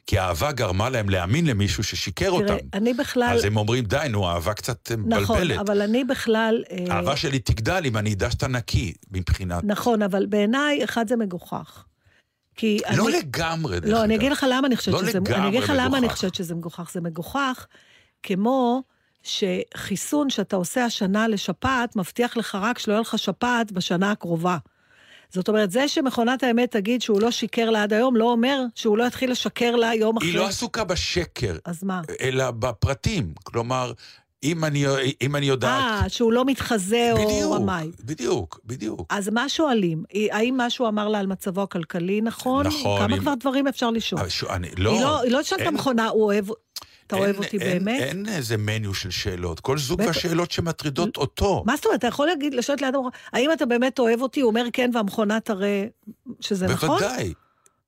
כי האהבה גרמה להם להאמין למישהו ששיקר אותם, אז הם אומרים די, נו, האהבה קצת מבלבלת. אבל אני בכלל, האהבה שלי תגדל אם אני אדע שאתה נקי מבחינת. נכון, אבל בעיניי אחד זה מגוחך. לא לגמרי. לא, אני אגיד לך למה אני חושבת שזה מגוחך. זה מגוחך כמו שחיסון שאתה עושה השנה לשפעת, מבטיח לך רק שלא יהיה לך שפעת בשנה הקרובה. זאת אומרת, זה שמכונת האמת תגיד שהוא לא שיקר לה עד היום, לא אומר שהוא לא יתחיל לשקר לה יום אחרי. היא לא עסוקה בשקר. אז מה? אלא בפרטים. כלומר, אם אני, אם אני יודעת... אה, שהוא לא מתחזה או רמאי. בדיוק, בדיוק. אז מה שואלים? האם משהו אמר לה על מצבו הכלכלי, נכון? נכון. כמה כבר דברים אפשר לשאול? היא לא שאלת המכונה, הוא אוהב... אתה אוהב אותי באמת? אין איזה מניו של שאלות, כל זוג והשאלות שמטרידות אותו. מה זאת אומרת, אתה יכול להגיד, לשאלות ליד המכונה, האם אתה באמת אוהב אותי? הוא אומר כן, והמכונה תראה שזה נכון? בוודאי.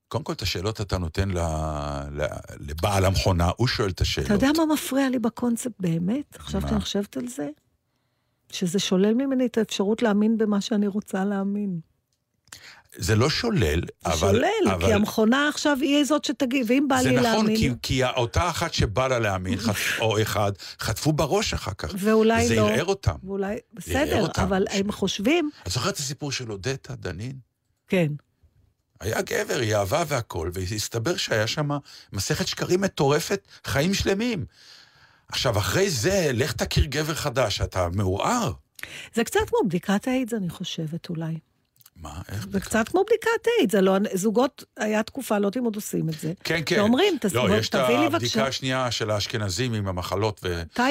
קודם כל, את השאלות אתה נותן לבעל המכונה, הוא שואל את השאלות. אתה יודע מה מפריע לי בקונספט באמת? עכשיו אתה חושבת על זה? שזה שולל ממני את האפשרות להאמין במה שאני רוצה להאמין. זה לא שולל, אבל... שולל, כי המכונה עכשיו היא זאת שתגיד, ואם בא לי להאמין... זה נכון, כי אותה אחת שבא לה להאמין, או אחד, חטפו בראש אחר כך. ואולי לא. זה ירער אותם. בסדר, אבל הם חושבים... את זוכרת את הסיפור של עודד, דנין? כן. היה גבר, היא אהבה והכל, והסתבר שהיה שם מסכת שקרים מטורפת, חיים שלמים. עכשיו, אחרי זה, לך תכיר גבר חדש, אתה מעורער. זה קצת כמו בדיקת האיידס, אני חושבת, אולי. מה? איך? זה קצת כמו בדיקת איידס, זוגות, היה תקופה, לא תמיד עושים את זה. כן, כן. ואומרים, תביא לי בבקשה. לא, יש את הבדיקה השנייה של האשכנזים עם המחלות וכו'.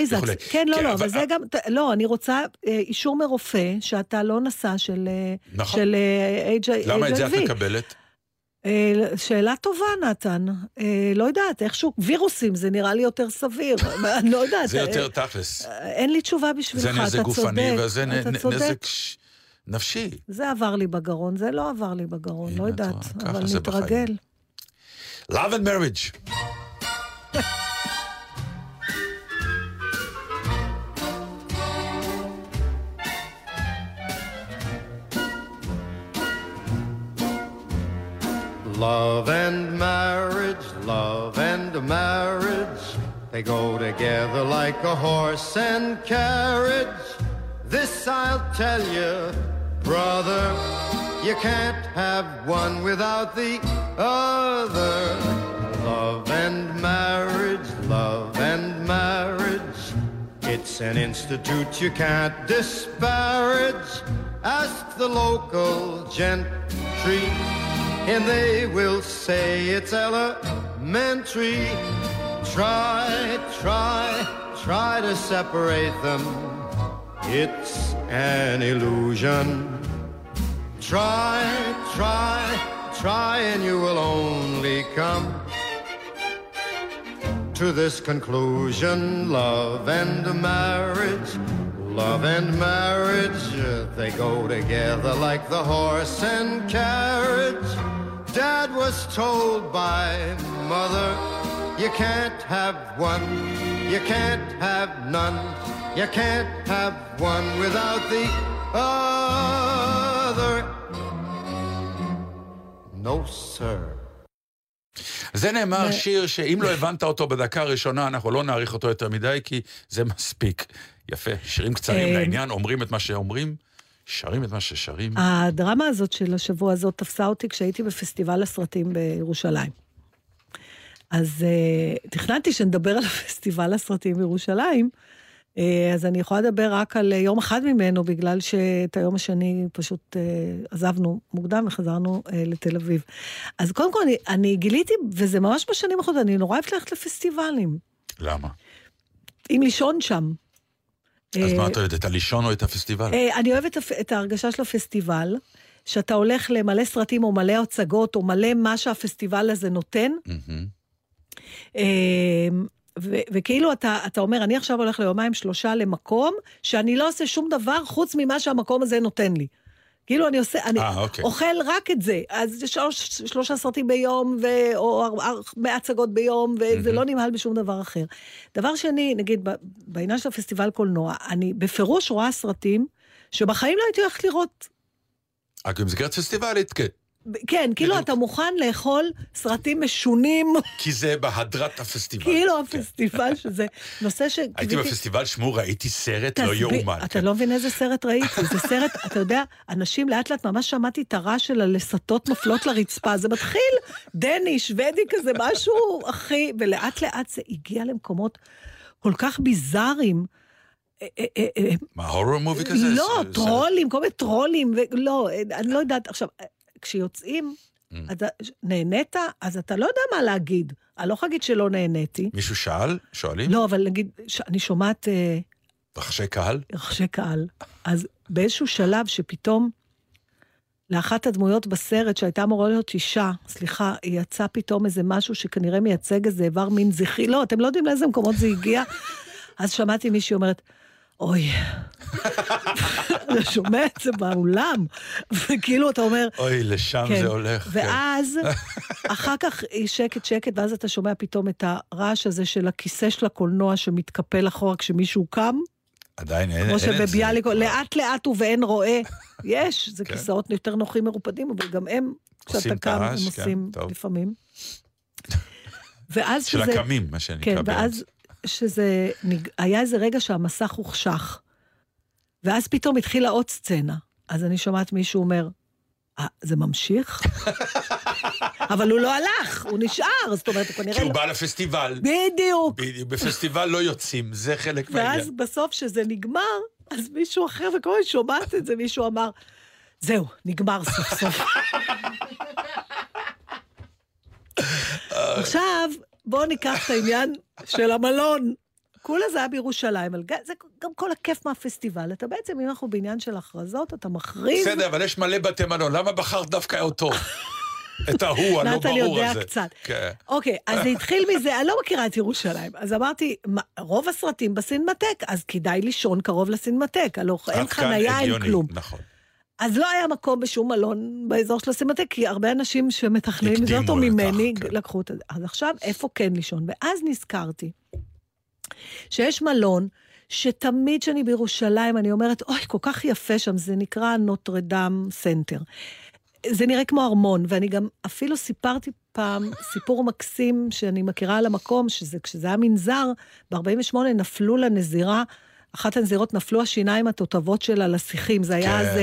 כן, לא, לא, אבל זה גם, לא, אני רוצה אישור מרופא, שאתה לא נסע של איידס. למה את זה את מקבלת? שאלה טובה, נתן. לא יודעת, איכשהו, וירוסים, זה נראה לי יותר סביר. לא יודעת. זה יותר תכלס. אין לי תשובה בשבילך, אתה צודק. זה נזק גופני, וזה נזק נפשי. זה עבר לי בגרון, זה לא עבר לי בגרון, לא יודעת, אבל נתרגל. Love and Marriage. Love and marriage, love and marriage, they go together like a horse and carriage. This I'll tell you, brother, you can't have one without the other. Love and marriage, love and marriage, it's an institute you can't disparage. Ask the local gentry, and they will say it's elementary. Try, try, try to separate them, it's an illusion. Try, try, try, and you will only come to this conclusion. Love and marriage, love and marriage, they go together like the horse and carriage. Dad was told by mother, you can't have one, you can't have none, you can't have one without the other. No sir. זה נאמר שיר שאם לא הבנת אותו בדקה הראשונה, אנחנו לא נעריך אותו יותר מדי, כי זה מספיק. יפה, שירים קצרים לעניין, אומרים את מה שאומרים, שרים את מה ששרים. הדרמה הזאת של השבוע הזאת תפסה אותי כשהייתי בפסטיבל הסרטים בירושלים. אז תכננתי שנדבר על הפסטיבל הסרטים בירושלים, אז אני יכולה לדבר רק על יום אחד ממנו, בגלל שאת היום השני פשוט עזבנו מוקדם וחזרנו לתל אביב. אז קודם כל אני, אני גיליתי, וזה ממש בשנים האחרונות, אני נורא אוהבת ללכת לפסטיבלים. למה? אם לישון שם. אז מה את אוהבת, את הלישון או את הפסטיבל? אני אוהבת את ההרגשה של הפסטיבל, שאתה הולך למלא סרטים או מלא הצגות, או מלא מה שהפסטיבל הזה נותן. וכאילו אתה, אתה אומר, אני עכשיו הולך ליומיים שלושה למקום, שאני לא עושה שום דבר חוץ ממה שהמקום הזה נותן לי. כאילו אני עושה, אני אוכל רק את זה. אז שלושה סרטים ביום, או מאה הצגות ביום, וזה לא נמהל בשום דבר אחר. דבר שני, נגיד, בעניין של הפסטיבל קולנוע, אני בפירוש רואה סרטים, שבחיים לא הייתי הולכת לראות. רק במסגרת פסטיבלית, כן. כן, כאילו אתה מוכן לאכול סרטים משונים. כי זה בהדרת הפסטיבל. כאילו הפסטיבל שזה נושא ש... הייתי בפסטיבל שמו, ראיתי סרט לא יאומן. אתה לא מבין איזה סרט ראיתי, זה סרט, אתה יודע, אנשים לאט לאט ממש שמעתי את הרעש של הלסתות נופלות לרצפה, זה מתחיל דני, שוודי כזה, משהו הכי, ולאט לאט זה הגיע למקומות כל כך ביזאריים, מה, הורר מובי כזה? לא, טרולים, כל מיני טרולים, לא, אני לא יודעת, עכשיו... כשיוצאים, נהנית, אז אתה לא יודע מה להגיד. אני לא חגיד שלא נהניתי. מישהו שאל? שואלים? לא, אבל נגיד, אני שומעת... רחשי קהל? רחשי קהל. אז באיזשהו שלב שפתאום, לאחת הדמויות בסרט שהייתה אמורה להיות אישה, סליחה, יצא פתאום איזה משהו שכנראה מייצג איזה איבר מין זכי, לא, אתם לא יודעים לאיזה מקומות זה הגיע. אז שמעתי מישהי אומרת, אוי... שומע את זה בעולם, וכאילו אתה אומר... אוי, לשם זה הולך. ואז, אחר כך היא שקט שקט, ואז אתה שומע פתאום את הרעש הזה של הכיסא של הקולנוע שמתקפל אחורה כשמישהו קם. עדיין אין את זה. כמו שבביאליק, לאט לאט ואין רואה. יש, זה כיסאות יותר נוחים מרופדים, אבל גם הם, כשאתה קם, הם עושים לפעמים. של הקמים, מה שנקרא. כן, ואז שזה... היה איזה רגע שהמסך הוכשך. ואז פתאום התחילה עוד סצנה. אז אני שומעת מישהו אומר, אה, זה ממשיך? אבל הוא לא הלך, הוא נשאר, זאת אומרת, הוא כנראה... כי הוא בא לפסטיבל. בדיוק. בפסטיבל לא יוצאים, זה חלק מהעניין. ואז בסוף שזה נגמר, אז מישהו אחר, וכל מיני שומעת את זה, מישהו אמר, זהו, נגמר סוף סוף. עכשיו, בואו ניקח את העניין של המלון. כולה זה היה בירושלים, זה גם כל הכיף מהפסטיבל, אתה בעצם, אם אנחנו בעניין של הכרזות, אתה מכריז... בסדר, אבל יש מלא בתי מלון, למה בחרת דווקא אותו? את ההוא, הלא ברור הזה. אוקיי, אז זה התחיל מזה, אני לא מכירה את ירושלים, אז אמרתי, רוב הסרטים בסינמטק, אז כדאי לישון קרוב לסינמטק, אין חנייה, אין כלום. נכון. אז לא היה מקום בשום מלון באזור של הסינמטק, כי הרבה אנשים שמתכננים זאת או ממני, לקחו את זה. אז עכשיו, איפה כן לישון? ואז נזכרתי שיש מלון, שתמיד שאני בירושלים, אני אומרת, אוי, כל כך יפה שם, זה נקרא נוטרדאם סנטר. זה נראה כמו ארמון, ואני גם אפילו סיפרתי פעם סיפור מקסים שאני מכירה על המקום, כשזה היה מנזר, ב-ארבעים ושמונה נפלו לנזירה, אחת הנזירות נפלו השיניים התותבות שלה לשיחים, זה היה אז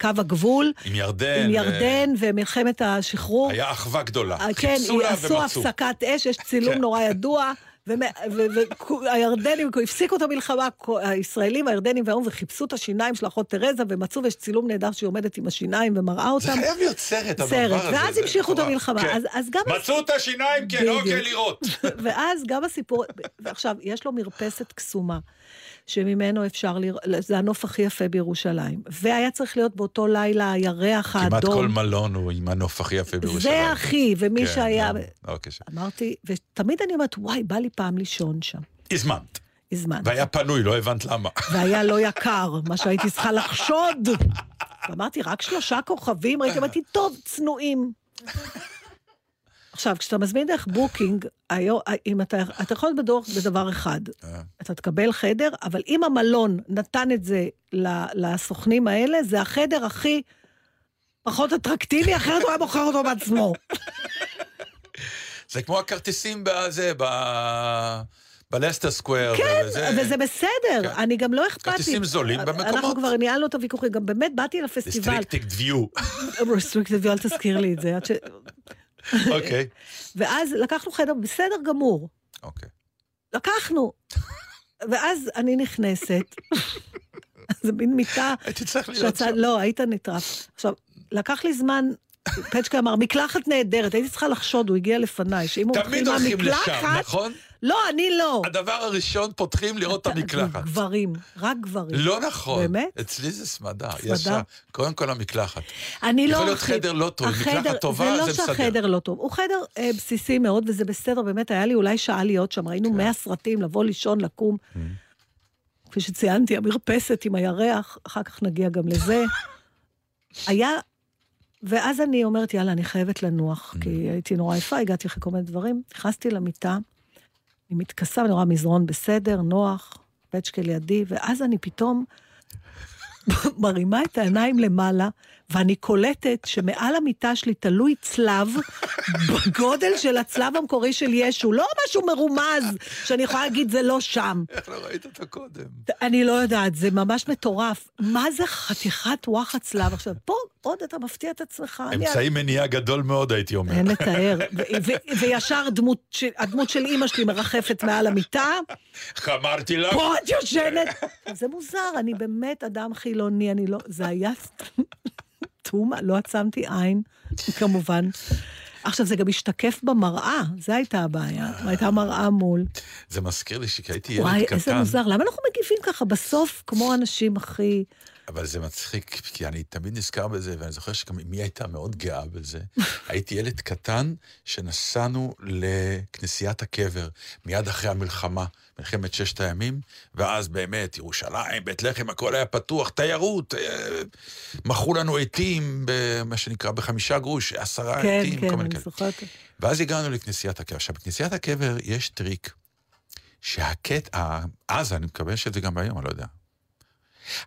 קו הגבול, עם ירדן, עם ירדן ומלחמת השחרור. היה אחווה גדולה, חיפשו לה ומצאו. עשו הפסקת אש, יש צילום נורא ידוע, והירדנים, הפסיקו את המלחמה, הישראלים, הירדנים והאום, וחיפשו את השיניים של אחות תרזה, ומצאו, ויש צילום נהדר שהיא עומדת עם השיניים ומראה אותם. זה חייב להיות סרט, המעבר הזה. ואז המשיכו את המלחמה. מצאו את השיניים, כן, אוקיי, לראות. ואז גם הסיפור, עכשיו, יש לו מרפסת קסומה, שממנו אפשר לראות, זה הנוף הכי יפה בירושלים. והיה צריך להיות באותו לילה, הירח האדום. כמעט כל מלון הוא עם הנוף הכי יפה בירושלים. זה הכי, ומי שהיה... אמרתי, ותמיד אני אומרת, וואי, בא לי פעם לישון שם. הזמנת. הזמנת. והיה פנוי, לא הבנת למה. והיה לא יקר, מה שהייתי צריכה לחשוד. ואמרתי, רק שלושה כוכבים, ראיתי, אמרתי, טוב, צנועים. עכשיו, כשאתה מזמין דרך בוקינג, אם אתה, אתה יכול בדוח בדבר אחד, אתה תקבל חדר, אבל אם המלון נתן את זה לסוכנים האלה, זה החדר הכי פחות אטרקטיבי, אחרת הוא היה מוכר אותו בעצמו. זה כמו הכרטיסים בזה, בלסטר סקוואר. כן, וזה בסדר, אני גם לא אכפתי. כרטיסים זולים במקומות. אנחנו כבר ניהלנו את הוויכוחים, גם באמת באתי לפסטיבל. Restricted view. Restricted view, אל תזכיר לי את זה, עד ש... אוקיי. ואז לקחנו חדר בסדר גמור. אוקיי. לקחנו. ואז אני נכנסת. זה מין מיטה. הייתי צריך להיות שם. לא, היית נטרף. עכשיו, לקח לי זמן... פצ'קה אמר, מקלחת נהדרת, הייתי צריכה לחשוד, הוא הגיע לפניי, שאם הוא מתחיל מהמקלחת, נכון? לא, אני לא. הדבר הראשון, פותחים לראות את המקלחת. גברים, רק גברים. לא נכון. באמת? אצלי זה סמדה, ישר. קודם כל המקלחת. אני לא... יכול להיות חדר לא טוב, מקלחת טובה, זה בסדר. זה לא שהחדר לא טוב, הוא חדר בסיסי מאוד, וזה בסדר, באמת, היה לי אולי שעה להיות שם, ראינו מאה סרטים, לבוא לישון, לקום. כפי שציינתי, המרפסת עם הירח, אחר כך נגיע גם לזה. היה ואז אני אומרת, יאללה, אני חייבת לנוח, כי הייתי נורא יפה, הגעתי אחרי כל מיני דברים, נכנסתי למיטה, אני מתכסה, אני רואה מזרון בסדר, נוח, פצ'קה לידי, ואז אני פתאום מרימה את העיניים למעלה, ואני קולטת שמעל המיטה שלי תלוי צלב, בגודל של הצלב המקורי של ישו, לא משהו מרומז, שאני יכולה להגיד, זה לא שם. איך לא ראית אותה קודם? אני לא יודעת, זה ממש מטורף. מה זה חתיכת וואחת צלב? עכשיו, פה עוד אתה מפתיע את עצמך. אמצעי מניעה גדול מאוד, הייתי אומר. אין לתאר. וישר הדמות של אמא שלי מרחפת מעל המיטה. אמרתי לה. פה את יושנת. זה מוזר, אני באמת אדם חילוני, אני לא... זה היה... תומה, לא עצמתי עין, כמובן. עכשיו, זה גם השתקף במראה, זה הייתה הבעיה, הייתה מראה מול. זה מזכיר לי שכהייתי ילד קטן. וואי, איזה מוזר, למה אנחנו מגיבים ככה בסוף, כמו אנשים הכי... אבל זה מצחיק, כי אני תמיד נזכר בזה, ואני זוכר שגם מי הייתה מאוד גאה בזה, הייתי ילד קטן שנסענו לכנסיית הקבר, מיד אחרי המלחמה, מלחמת ששת הימים, ואז באמת ירושלים, בית לחם, הכל היה פתוח, תיירות, מכרו לנו עתים, מה שנקרא בחמישה גרוש, עשרה עתים, כל מיני כאלה. ואז הגענו לכנסיית הקבר. עכשיו, בכנסיית הקבר יש טריק, שהקטע, אז אני מקווה שזה גם היום, אני לא יודע,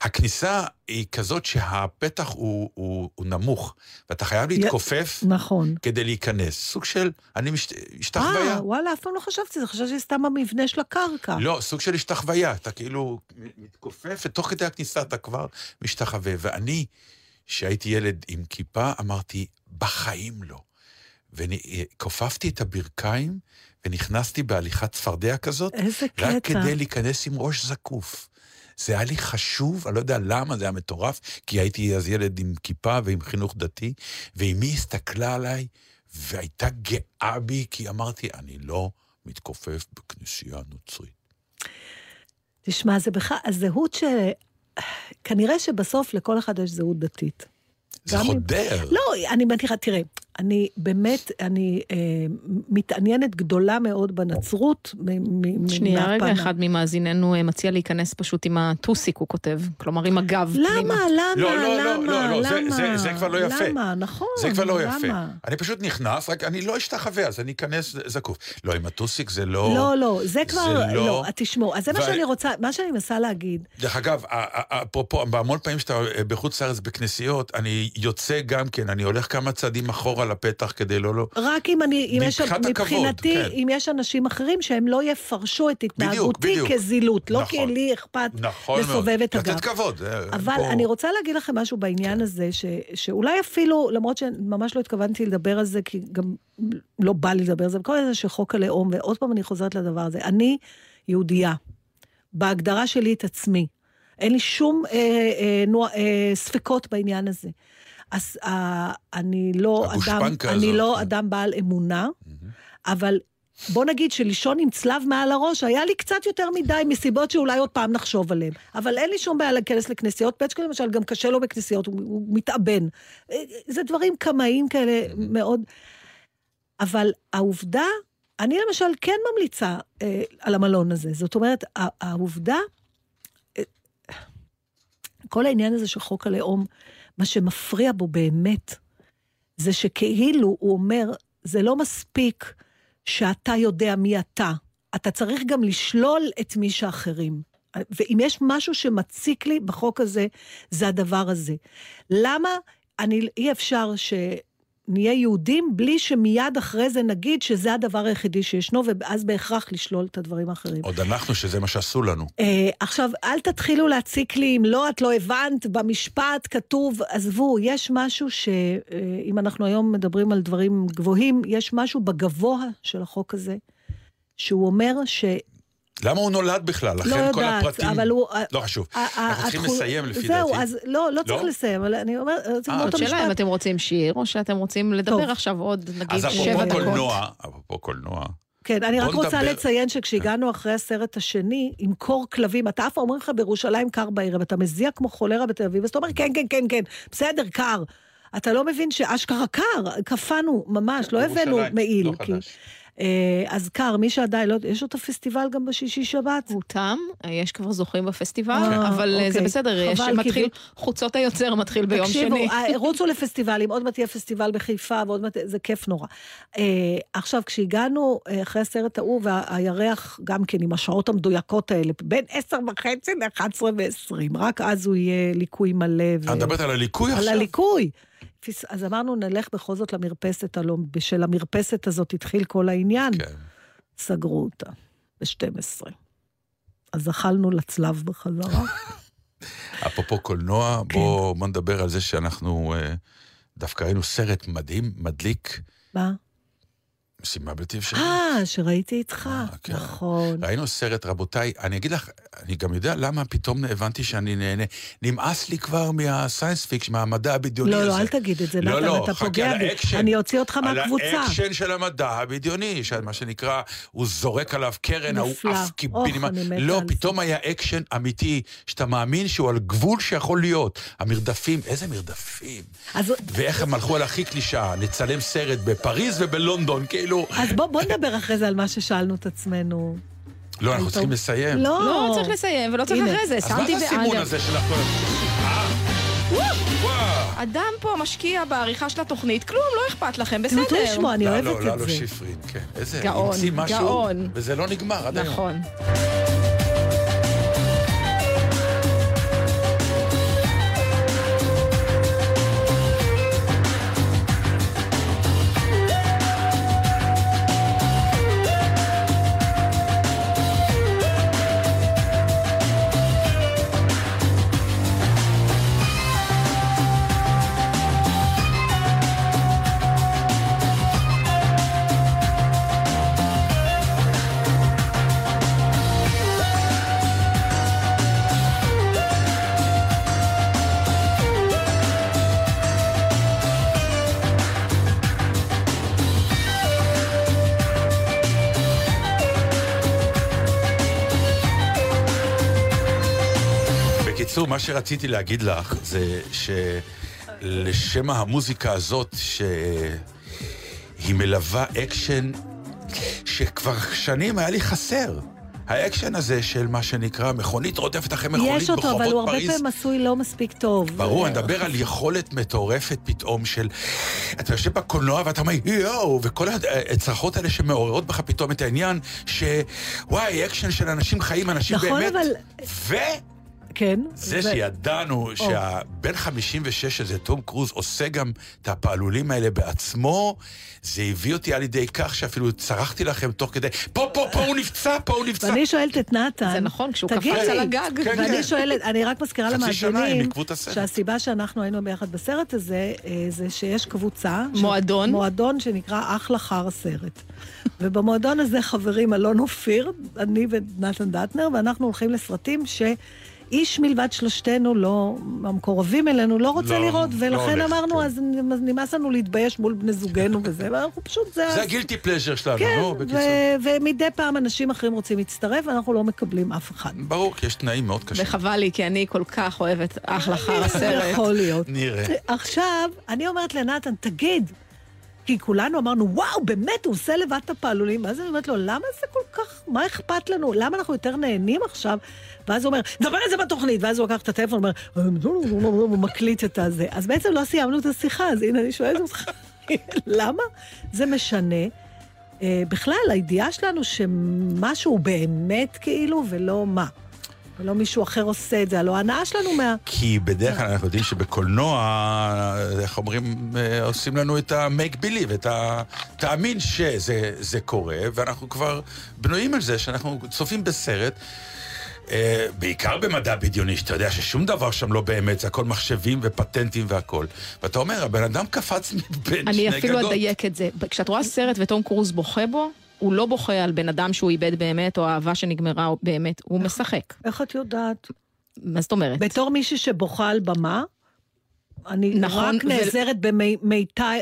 הכניסה היא כזאת שהפתח הוא, הוא, הוא נמוך, ואתה חייב להתכופף נכון. כדי להיכנס. סוג של, אני משת, השתחוויה. וואלה, אף פעם לא חשבתי, זה חשב שזה סתם המבנה של הקרקע. לא, סוג של השתחוויה, אתה כאילו מתכופף, ותוך כדי הכניסה אתה כבר משתחווה. ואני, שהייתי ילד עם כיפה, אמרתי, בחיים לא. וכופפתי את הברכיים, ונכנסתי בהליכת צפרדיה כזאת, רק קטע. כדי להיכנס עם ראש זקוף. זה היה לי חשוב, אני לא יודע למה, זה היה מטורף, כי הייתי אז ילד עם כיפה ועם חינוך דתי, ואימי הסתכלה עליי, והייתה גאה בי, כי אמרתי, אני לא מתכופף בכנסייה נוצרית. תשמע, זה בכלל, הזהות ש... כנראה שבסוף לכל אחד יש זהות דתית. זה חודר. אם... לא, אני מניחה, תראה, אני באמת, אני אה, מתעניינת גדולה מאוד בנצרות. מ- שנייה מ- רגע, הפנה. אחד ממאזיננו מציע להיכנס פשוט עם הטוסיק, הוא כותב, כלומר עם הגב. למה, למה, לא, לא, למה, לא, לא, למה? זה, זה, זה כבר לא יפה. למה, נכון. זה כבר לא למה? יפה. אני פשוט נכנס, רק אני לא אשתחווה, אז אני אכנס זקוף. לא, עם הטוסיק זה לא... לא, לא, זה כבר... זה לא, לא, תשמעו. אז זה ו... מה שאני רוצה, מה שאני מנסה להגיד. דרך אגב, אפרופו, בהמון פעמים שאתה בחוץ לארץ בכנסיות, אני יוצא גם כן, אני הולך כמה צעדים אחורה לפתח כדי לא לא... רק אם אני, אם יש, מבחינתי, כן. אם יש אנשים אחרים שהם לא יפרשו את התנהגותי בדיוק, בדיוק. כזילות, נכון, לא כי לי אכפת נכון לסובב את הגב. לתת כבוד. אבל בוא... אני רוצה להגיד לכם משהו בעניין כן. הזה, ש, שאולי אפילו, למרות שממש לא התכוונתי לדבר על זה, כי גם לא בא לי לדבר על זה, בכל זה שחוק הלאום, ועוד פעם אני חוזרת לדבר הזה, אני יהודייה, בהגדרה שלי את עצמי, אין לי שום אה, אה, נוע, אה, ספקות בעניין הזה. אז אה, אני, לא אדם, אני לא אדם בעל אמונה, mm-hmm. אבל בוא נגיד שלישון עם צלב מעל הראש, היה לי קצת יותר מדי מסיבות שאולי עוד פעם נחשוב עליהן, אבל אין לי שום בעיה לכנס לכנסיות, פצ'קל למשל גם קשה לו בכנסיות, הוא, הוא מתאבן, זה דברים קמאיים כאלה mm-hmm. מאוד, אבל העובדה, אני למשל כן ממליצה אה, על המלון הזה, זאת אומרת, העובדה, כל העניין הזה של חוק הלאום, מה שמפריע בו באמת, זה שכאילו הוא אומר, זה לא מספיק שאתה יודע מי אתה, אתה צריך גם לשלול את מי שאחרים. ואם יש משהו שמציק לי בחוק הזה, זה הדבר הזה. למה אני, אי אפשר שנהיה יהודים, בלי שמיד אחרי זה נגיד שזה הדבר היחידי שישנו, ואז בהכרח לשלול את הדברים האחרים. עוד אנחנו שזה מה שעשו לנו. אה, עכשיו, אל תתחילו להציק לי, אם לא, את לא הבנת, במשפט כתוב, עזבו, יש משהו שאם אנחנו היום מדברים על דברים גבוהים, יש משהו בגבוה של החוק הזה, שהוא אומר ש... למה הוא נולד בכלל? לכן לא כל יודעת, הפרטים... אבל הוא... לא חשוב. 아, 아, אנחנו צריכים לסיים לפי זהו, דעתי. זהו, אז לא, לא צריך לא? לסיים, אבל אני אומרת... עוד שאלה אם אתם רוצים שיר, או שאתם רוצים לדבר טוב. עכשיו עוד, נגיד, שבע דקות. אז אפרופו קולנוע... כן, אני רק רוצה דבר... לציין שכשהגענו אחרי הסרט השני, עם קור כלבים, אתה אף אומרים לך בירושלים קר בעיר, ואתה מזיע כמו חולרה בתל אביב, אז אתה אומר, כן, כן, כן, כן, בסדר, קר. אתה לא מבין שאשכרה קר, קפנו ממש, לא הבאנו מעיל. לא חדש. אז קר, מי שעדיין, יש אותה פסטיבל גם בשישי שבת. הוא תם, יש כבר זוכים בפסטיבל, אבל זה בסדר, חוצות היוצר מתחיל ביום שני. תקשיבו, רוצו לפסטיבלים, עוד מעט יהיה פסטיבל בחיפה, ועוד מעט, זה כיף נורא. עכשיו, כשהגענו אחרי הסרט ההוא, והירח גם כן עם השעות המדויקות האלה, בין עשר וחצי ל-אחת עשרה ו-עשרים, רק אז הוא יהיה ליקוי מלא. אתה מדברת על הליקוי עכשיו? על הליקוי. אז אמרנו, נלך בכל זאת למרפסת, בשל המרפסת הזאת התחיל כל העניין. כן. סגרו אותה, ב-שתים עשרה. אז אכלנו לצלב בחזרה. אפרופו קולנוע, כן. בואו נדבר על זה שאנחנו, דווקא ראינו סרט מדהים, מדליק. מה? משימה בלתי אפשרית. אה, שראיתי איתך, 아, כן. נכון. ראינו סרט, רבותיי, אני אגיד לך, אני גם יודע למה פתאום הבנתי שאני נהנה, נמאס לי כבר מהסיינס פיקשן, מהמדע הבדיוני לא, הזה. לא, לא, אל תגיד את זה, לא, לא, אתה פוגע בי, אני אוציא אותך מהקבוצה. על האקשן של המדע הבדיוני, מה שנקרא, הוא זורק עליו קרן, הוא אף קיבין. לא, פתאום היה אקשן אמיתי, שאתה מאמין שהוא על גבול שיכול להיות. המרדפים, איזה מרדפים. ואיך הם הלכו על הכי קלישה, לצלם סרט בפריז ובלונדון, אז בוא נדבר אחרי זה על מה ששאלנו את עצמנו. לא, אנחנו צריכים לסיים. לא, צריך לסיים, ולא צריך אחרי זה. אז מה הסימון הזה של הכל? אדם פה משקיע בעריכה של התוכנית, כלום, לא אכפת לכם, בסדר. תמתו לשמוע, אני אוהבת את זה. לא, לא, לא שפרית, כן. איזה, המציא משהו, וזה לא נגמר עד היום. נכון. קיצור, מה שרציתי להגיד לך זה שלשם המוזיקה הזאת שהיא מלווה אקשן שכבר שנים היה לי חסר. האקשן הזה של מה שנקרא מכונית רודפת אחרי מכונית ברחובות פריז. יש אותו, אבל הוא הרבה פעמים עשוי לא מספיק טוב. ברור, אני מדבר על יכולת מטורפת פתאום של... אתה יושב בקולנוע ואתה אומר, יואו, וכל הצרחות האלה שמעוררות בך פתאום את העניין, שוואי, אקשן של אנשים חיים, אנשים באמת... נכון, אבל... כן. זה שידענו שהבן חמישים ושש הזה, תום קרוז, עושה גם את הפעלולים האלה בעצמו, זה הביא אותי על ידי כך שאפילו צרחתי לכם תוך כדי, פה, פה, פה הוא נפצע, פה הוא נפצע. ואני שואלת את נתן, זה נכון, כשהוא קפץ על הגג. ואני שואלת, אני רק מזכירה למאזינים, שהסיבה שאנחנו היינו ביחד בסרט הזה, זה שיש קבוצה, מועדון, מועדון שנקרא אחלה חר הסרט. ובמועדון הזה חברים אלון אופיר, אני ונתן דטנר, ואנחנו הולכים לסרטים ש... איש מלבד שלושתנו, לא, המקורבים אלינו, לא רוצה לא, לראות, ולכן לא אמרנו, כן. אז נמאס לנו להתבייש מול בני זוגנו וזה, ואנחנו פשוט... זה, זה הגילטי פלז'ר שלנו, כן, לא? בקיצור. ו- ומדי פעם אנשים אחרים רוצים להצטרף, ואנחנו לא מקבלים אף אחד. ברור, כי יש תנאים מאוד קשים. וחבל לי, כי אני כל כך אוהבת אחלה חר הסרט. יכול להיות. נראה. עכשיו, אני אומרת לנתן, תגיד, כי כולנו אמרנו, וואו, באמת, הוא עושה לבד את הפעלולים. אז אני אומרת לו, למה זה כל כך, מה אכפת לנו? למה אנחנו יותר נהנים עכשיו? ואז הוא אומר, דבר את זה בתוכנית. ואז הוא לקח את הטלפון, הוא מקליט את הזה. אז בעצם לא סיימנו את השיחה, אז הנה אני שואלת אותך, למה זה משנה? בכלל, הידיעה שלנו שמשהו באמת כאילו, ולא מה. ולא מישהו אחר עושה את זה, הלא ההנאה שלנו מה... כי בדרך כלל אנחנו יודעים שבקולנוע, איך אומרים, עושים לנו את ה-make believe, את התאמין שזה קורה, ואנחנו כבר בנויים על זה, שאנחנו צופים בסרט, בעיקר במדע בדיוני, שאתה יודע ששום דבר שם לא באמת, זה הכל מחשבים ופטנטים והכל. ואתה אומר, הבן אדם קפץ מבין שני גגות. אני אפילו אדייק את זה. כשאת רואה סרט ותום קרוז בוכה בו, הוא לא בוכה על בן אדם שהוא איבד באמת, או אהבה שנגמרה באמת, הוא משחק. איך את יודעת? מה זאת אומרת? בתור מישהי שבוכה על במה, אני רק נעזרת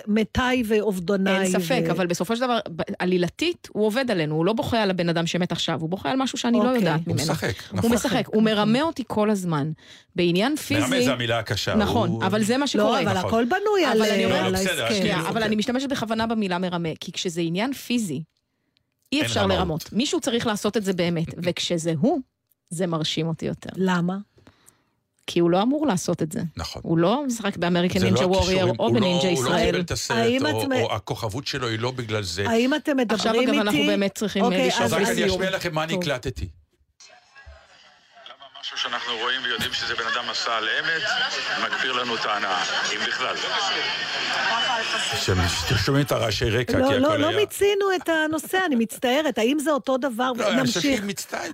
במתי ואובדוני. אין ספק, אבל בסופו של דבר, עלילתית, הוא עובד עלינו, הוא לא בוכה על הבן אדם שמת עכשיו, הוא בוכה על משהו שאני לא יודעת ממנו. הוא משחק. הוא משחק, הוא מרמה אותי כל הזמן. בעניין פיזי... מרמה זה המילה הקשה. נכון, אבל זה מה שקורה. לא, אבל הכל בנוי על ההסכם. אבל אני משתמשת בכוונה במילה מרמה, כי כשזה עניין פיזי, אי אפשר לרמות. מישהו צריך לעשות את זה באמת, וכשזה הוא, זה מרשים אותי יותר. למה? כי הוא לא אמור לעשות את זה. נכון. הוא לא משחק באמריקן נינג'ה וורייר, או בנינג'ה ישראל. הוא לא קיבל את הסרט, או הכוכבות שלו היא לא בגלל זה. האם אתם מדברים איתי? עכשיו אגב אנחנו באמת צריכים לשאול. אבל אני אשמיע לכם מה אני הקלטתי. למה משהו שאנחנו רואים ויודעים שזה בן אדם עשה על אמת, מקפיר לנו את ההנאה, אם בכלל. ששומעים את הרעשי רקע. לא, לא מצינו את הנושא, אני מצטערת. האם זה אותו דבר? נמשיך.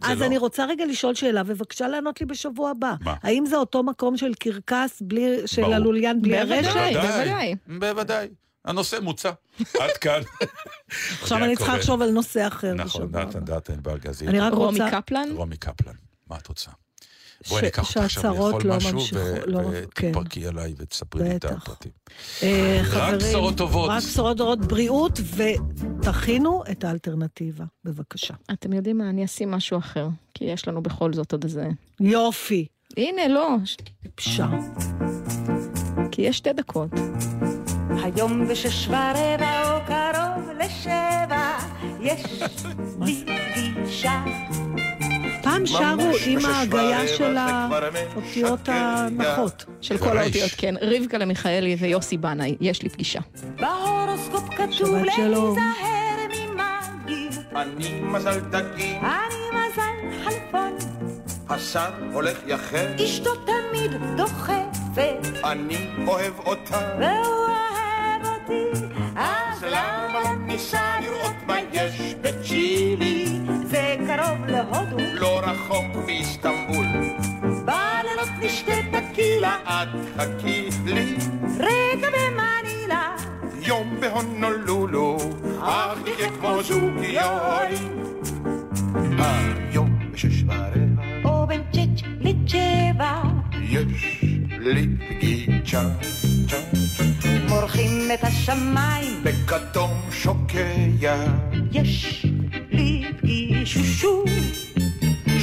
אז אני רוצה רגע לשאול שאלה, ובבקשה לענות לי בשבוע הבא. האם זה אותו מקום של קרקס של הלוליין בלי הרשת? בוודאי. בוודאי. הנושא מוצא. עד כאן. עכשיו אני צריכה לחשוב על נושא אחר. נכון, נתן דטנר בארגזית. אני רק רוצה... רומי קפלן? רומי קפלן. מה את רוצה? בואי ניקח אותך עכשיו לאכול משהו ותתפרקי עליי ותספרי לי את הפרטים. רק בשורות טובות. רק בשורות טובות, בריאות, ותכינו את האלטרנטיבה, בבקשה. אתם יודעים מה, אני אשים משהו אחר, כי יש לנו בכל זאת עוד איזה... יופי. הנה, לא. פשע. כי יש שתי דקות. היום בשש ורבע או קרוב לשבע, יש לי גישה. פעם שרו עם ההגיה של האותיות הנחות. של כל האותיות, כן. רבקה למיכאלי ויוסי בנאי, יש לי פגישה. בהורוסקופ כתוב להיזהר ממגיל. אני מזל דגים. אני מזל חלפון. השר הולך יחר. אשתו תמיד דוחפת. אני אוהב אותה. והוא אוהב אותי. אז למה נשאר לראות מה יש בצ'ילי? זה קרוב להודו, לא רחוק מאיסטנבול. בלילות נשתה טקילה, את חכי לי. רגע במנילה, יום בהונולולו, אך נחיה כמו זוגיונים. היום בשש ורבע, או בין שש לשבע, יש לי פגישה. מורחים את השמיים, בכתום שוקע. יש לי פגישה. שושו,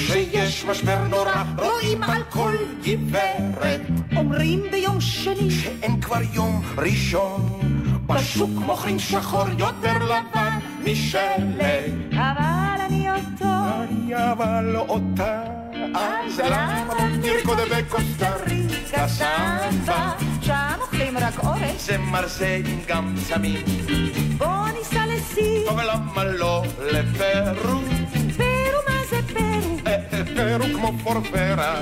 שיש יש משבר נורא, רואים על כל גברת. אומרים ביום שני שאין כבר יום ראשון, בשוק מוכרים שחור יותר לבן משלג. אבל אני אותו, אני אבל לא אותה. אז למה נרקוד בקוסטריקה סמבה? שם אוכלים רק אורש, זה מרזה עם גם סמים. בוא ניסע לסין, טוב למה לא לפרו? פרו מה זה פרו? פרו כמו פורפרה,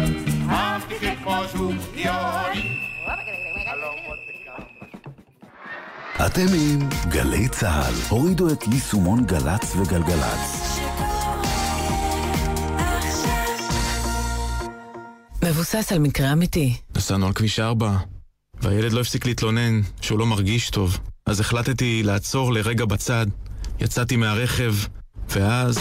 אפיק כמו זוגיוני. אתם עם גלי צהל, הורידו את ליסומון גלץ וגלגלץ. מבוסס על מקרה אמיתי. נסענו על כביש ארבע, והילד לא הפסיק להתלונן שהוא לא מרגיש טוב. אז החלטתי לעצור לרגע בצד, יצאתי מהרכב, ואז...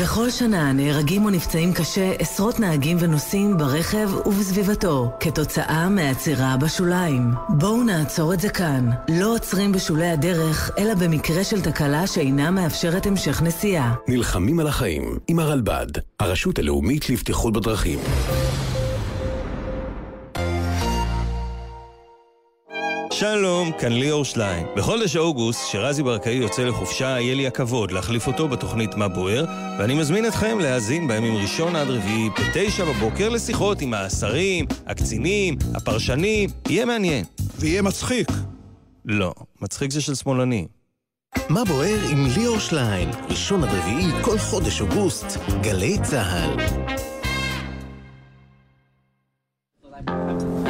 בכל שנה נהרגים או נפצעים קשה עשרות נהגים ונוסעים ברכב ובסביבתו כתוצאה מהעצירה בשוליים. בואו נעצור את זה כאן. לא עוצרים בשולי הדרך, אלא במקרה של תקלה שאינה מאפשרת המשך נסיעה. נלחמים על החיים עם הרלב"ד, הרשות הלאומית לבטיחות בדרכים. שלום, כאן ליאור שלהיין. בחודש אוגוסט, שרזי ברקאי יוצא לחופשה, היה לי הכבוד להחליף אותו בתוכנית מה בוער, ואני מזמין אתכם להאזין בימים ראשון עד רביעי, בתשע בבוקר לשיחות עם העשרים, הקצינים, הפרשנים. יהיה מעניין. ויהיה מצחיק. לא, מצחיק זה של שמאלני. מה בוער עם ליאור שלהיין, ראשון עד רביעי, כל חודש אוגוסט, גלי צהל.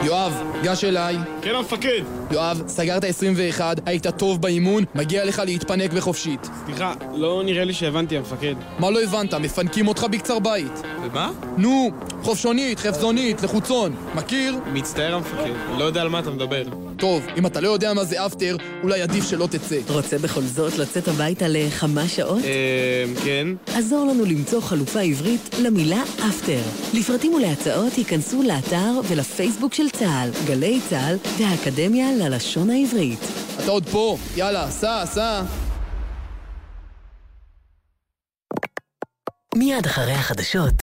יואב, גש אליי. כן, המפקד. יואב, סגרת עשרים ואחת, היית טוב באימון, מגיע לך להתפנק בחופשית. סליחה, לא נראה לי שהבנתי, המפקד. מה לא הבנת? מפנקים אותך בקצר בית. ומה? נו, חופשונית, חפזונית, לחוצון. מכיר? מצטער, המפקד. לא יודע על מה אתה מדבר. טוב, אם אתה לא יודע מה זה אפטר, אולי עדיף שלא תצא. רוצה בכל זאת לצאת הביתה לכמה שעות? אממ, כן. עזור לנו למצוא חלופה עברית למילה אפטר. לפרטים ולהצעות ייכנסו לאתר ולפייסבוק של צה"ל, גלי צה"ל והאקדמיה ללשון העברית. אתה עוד פה, יאללה, סע, סע. מיד אחרי החדשות,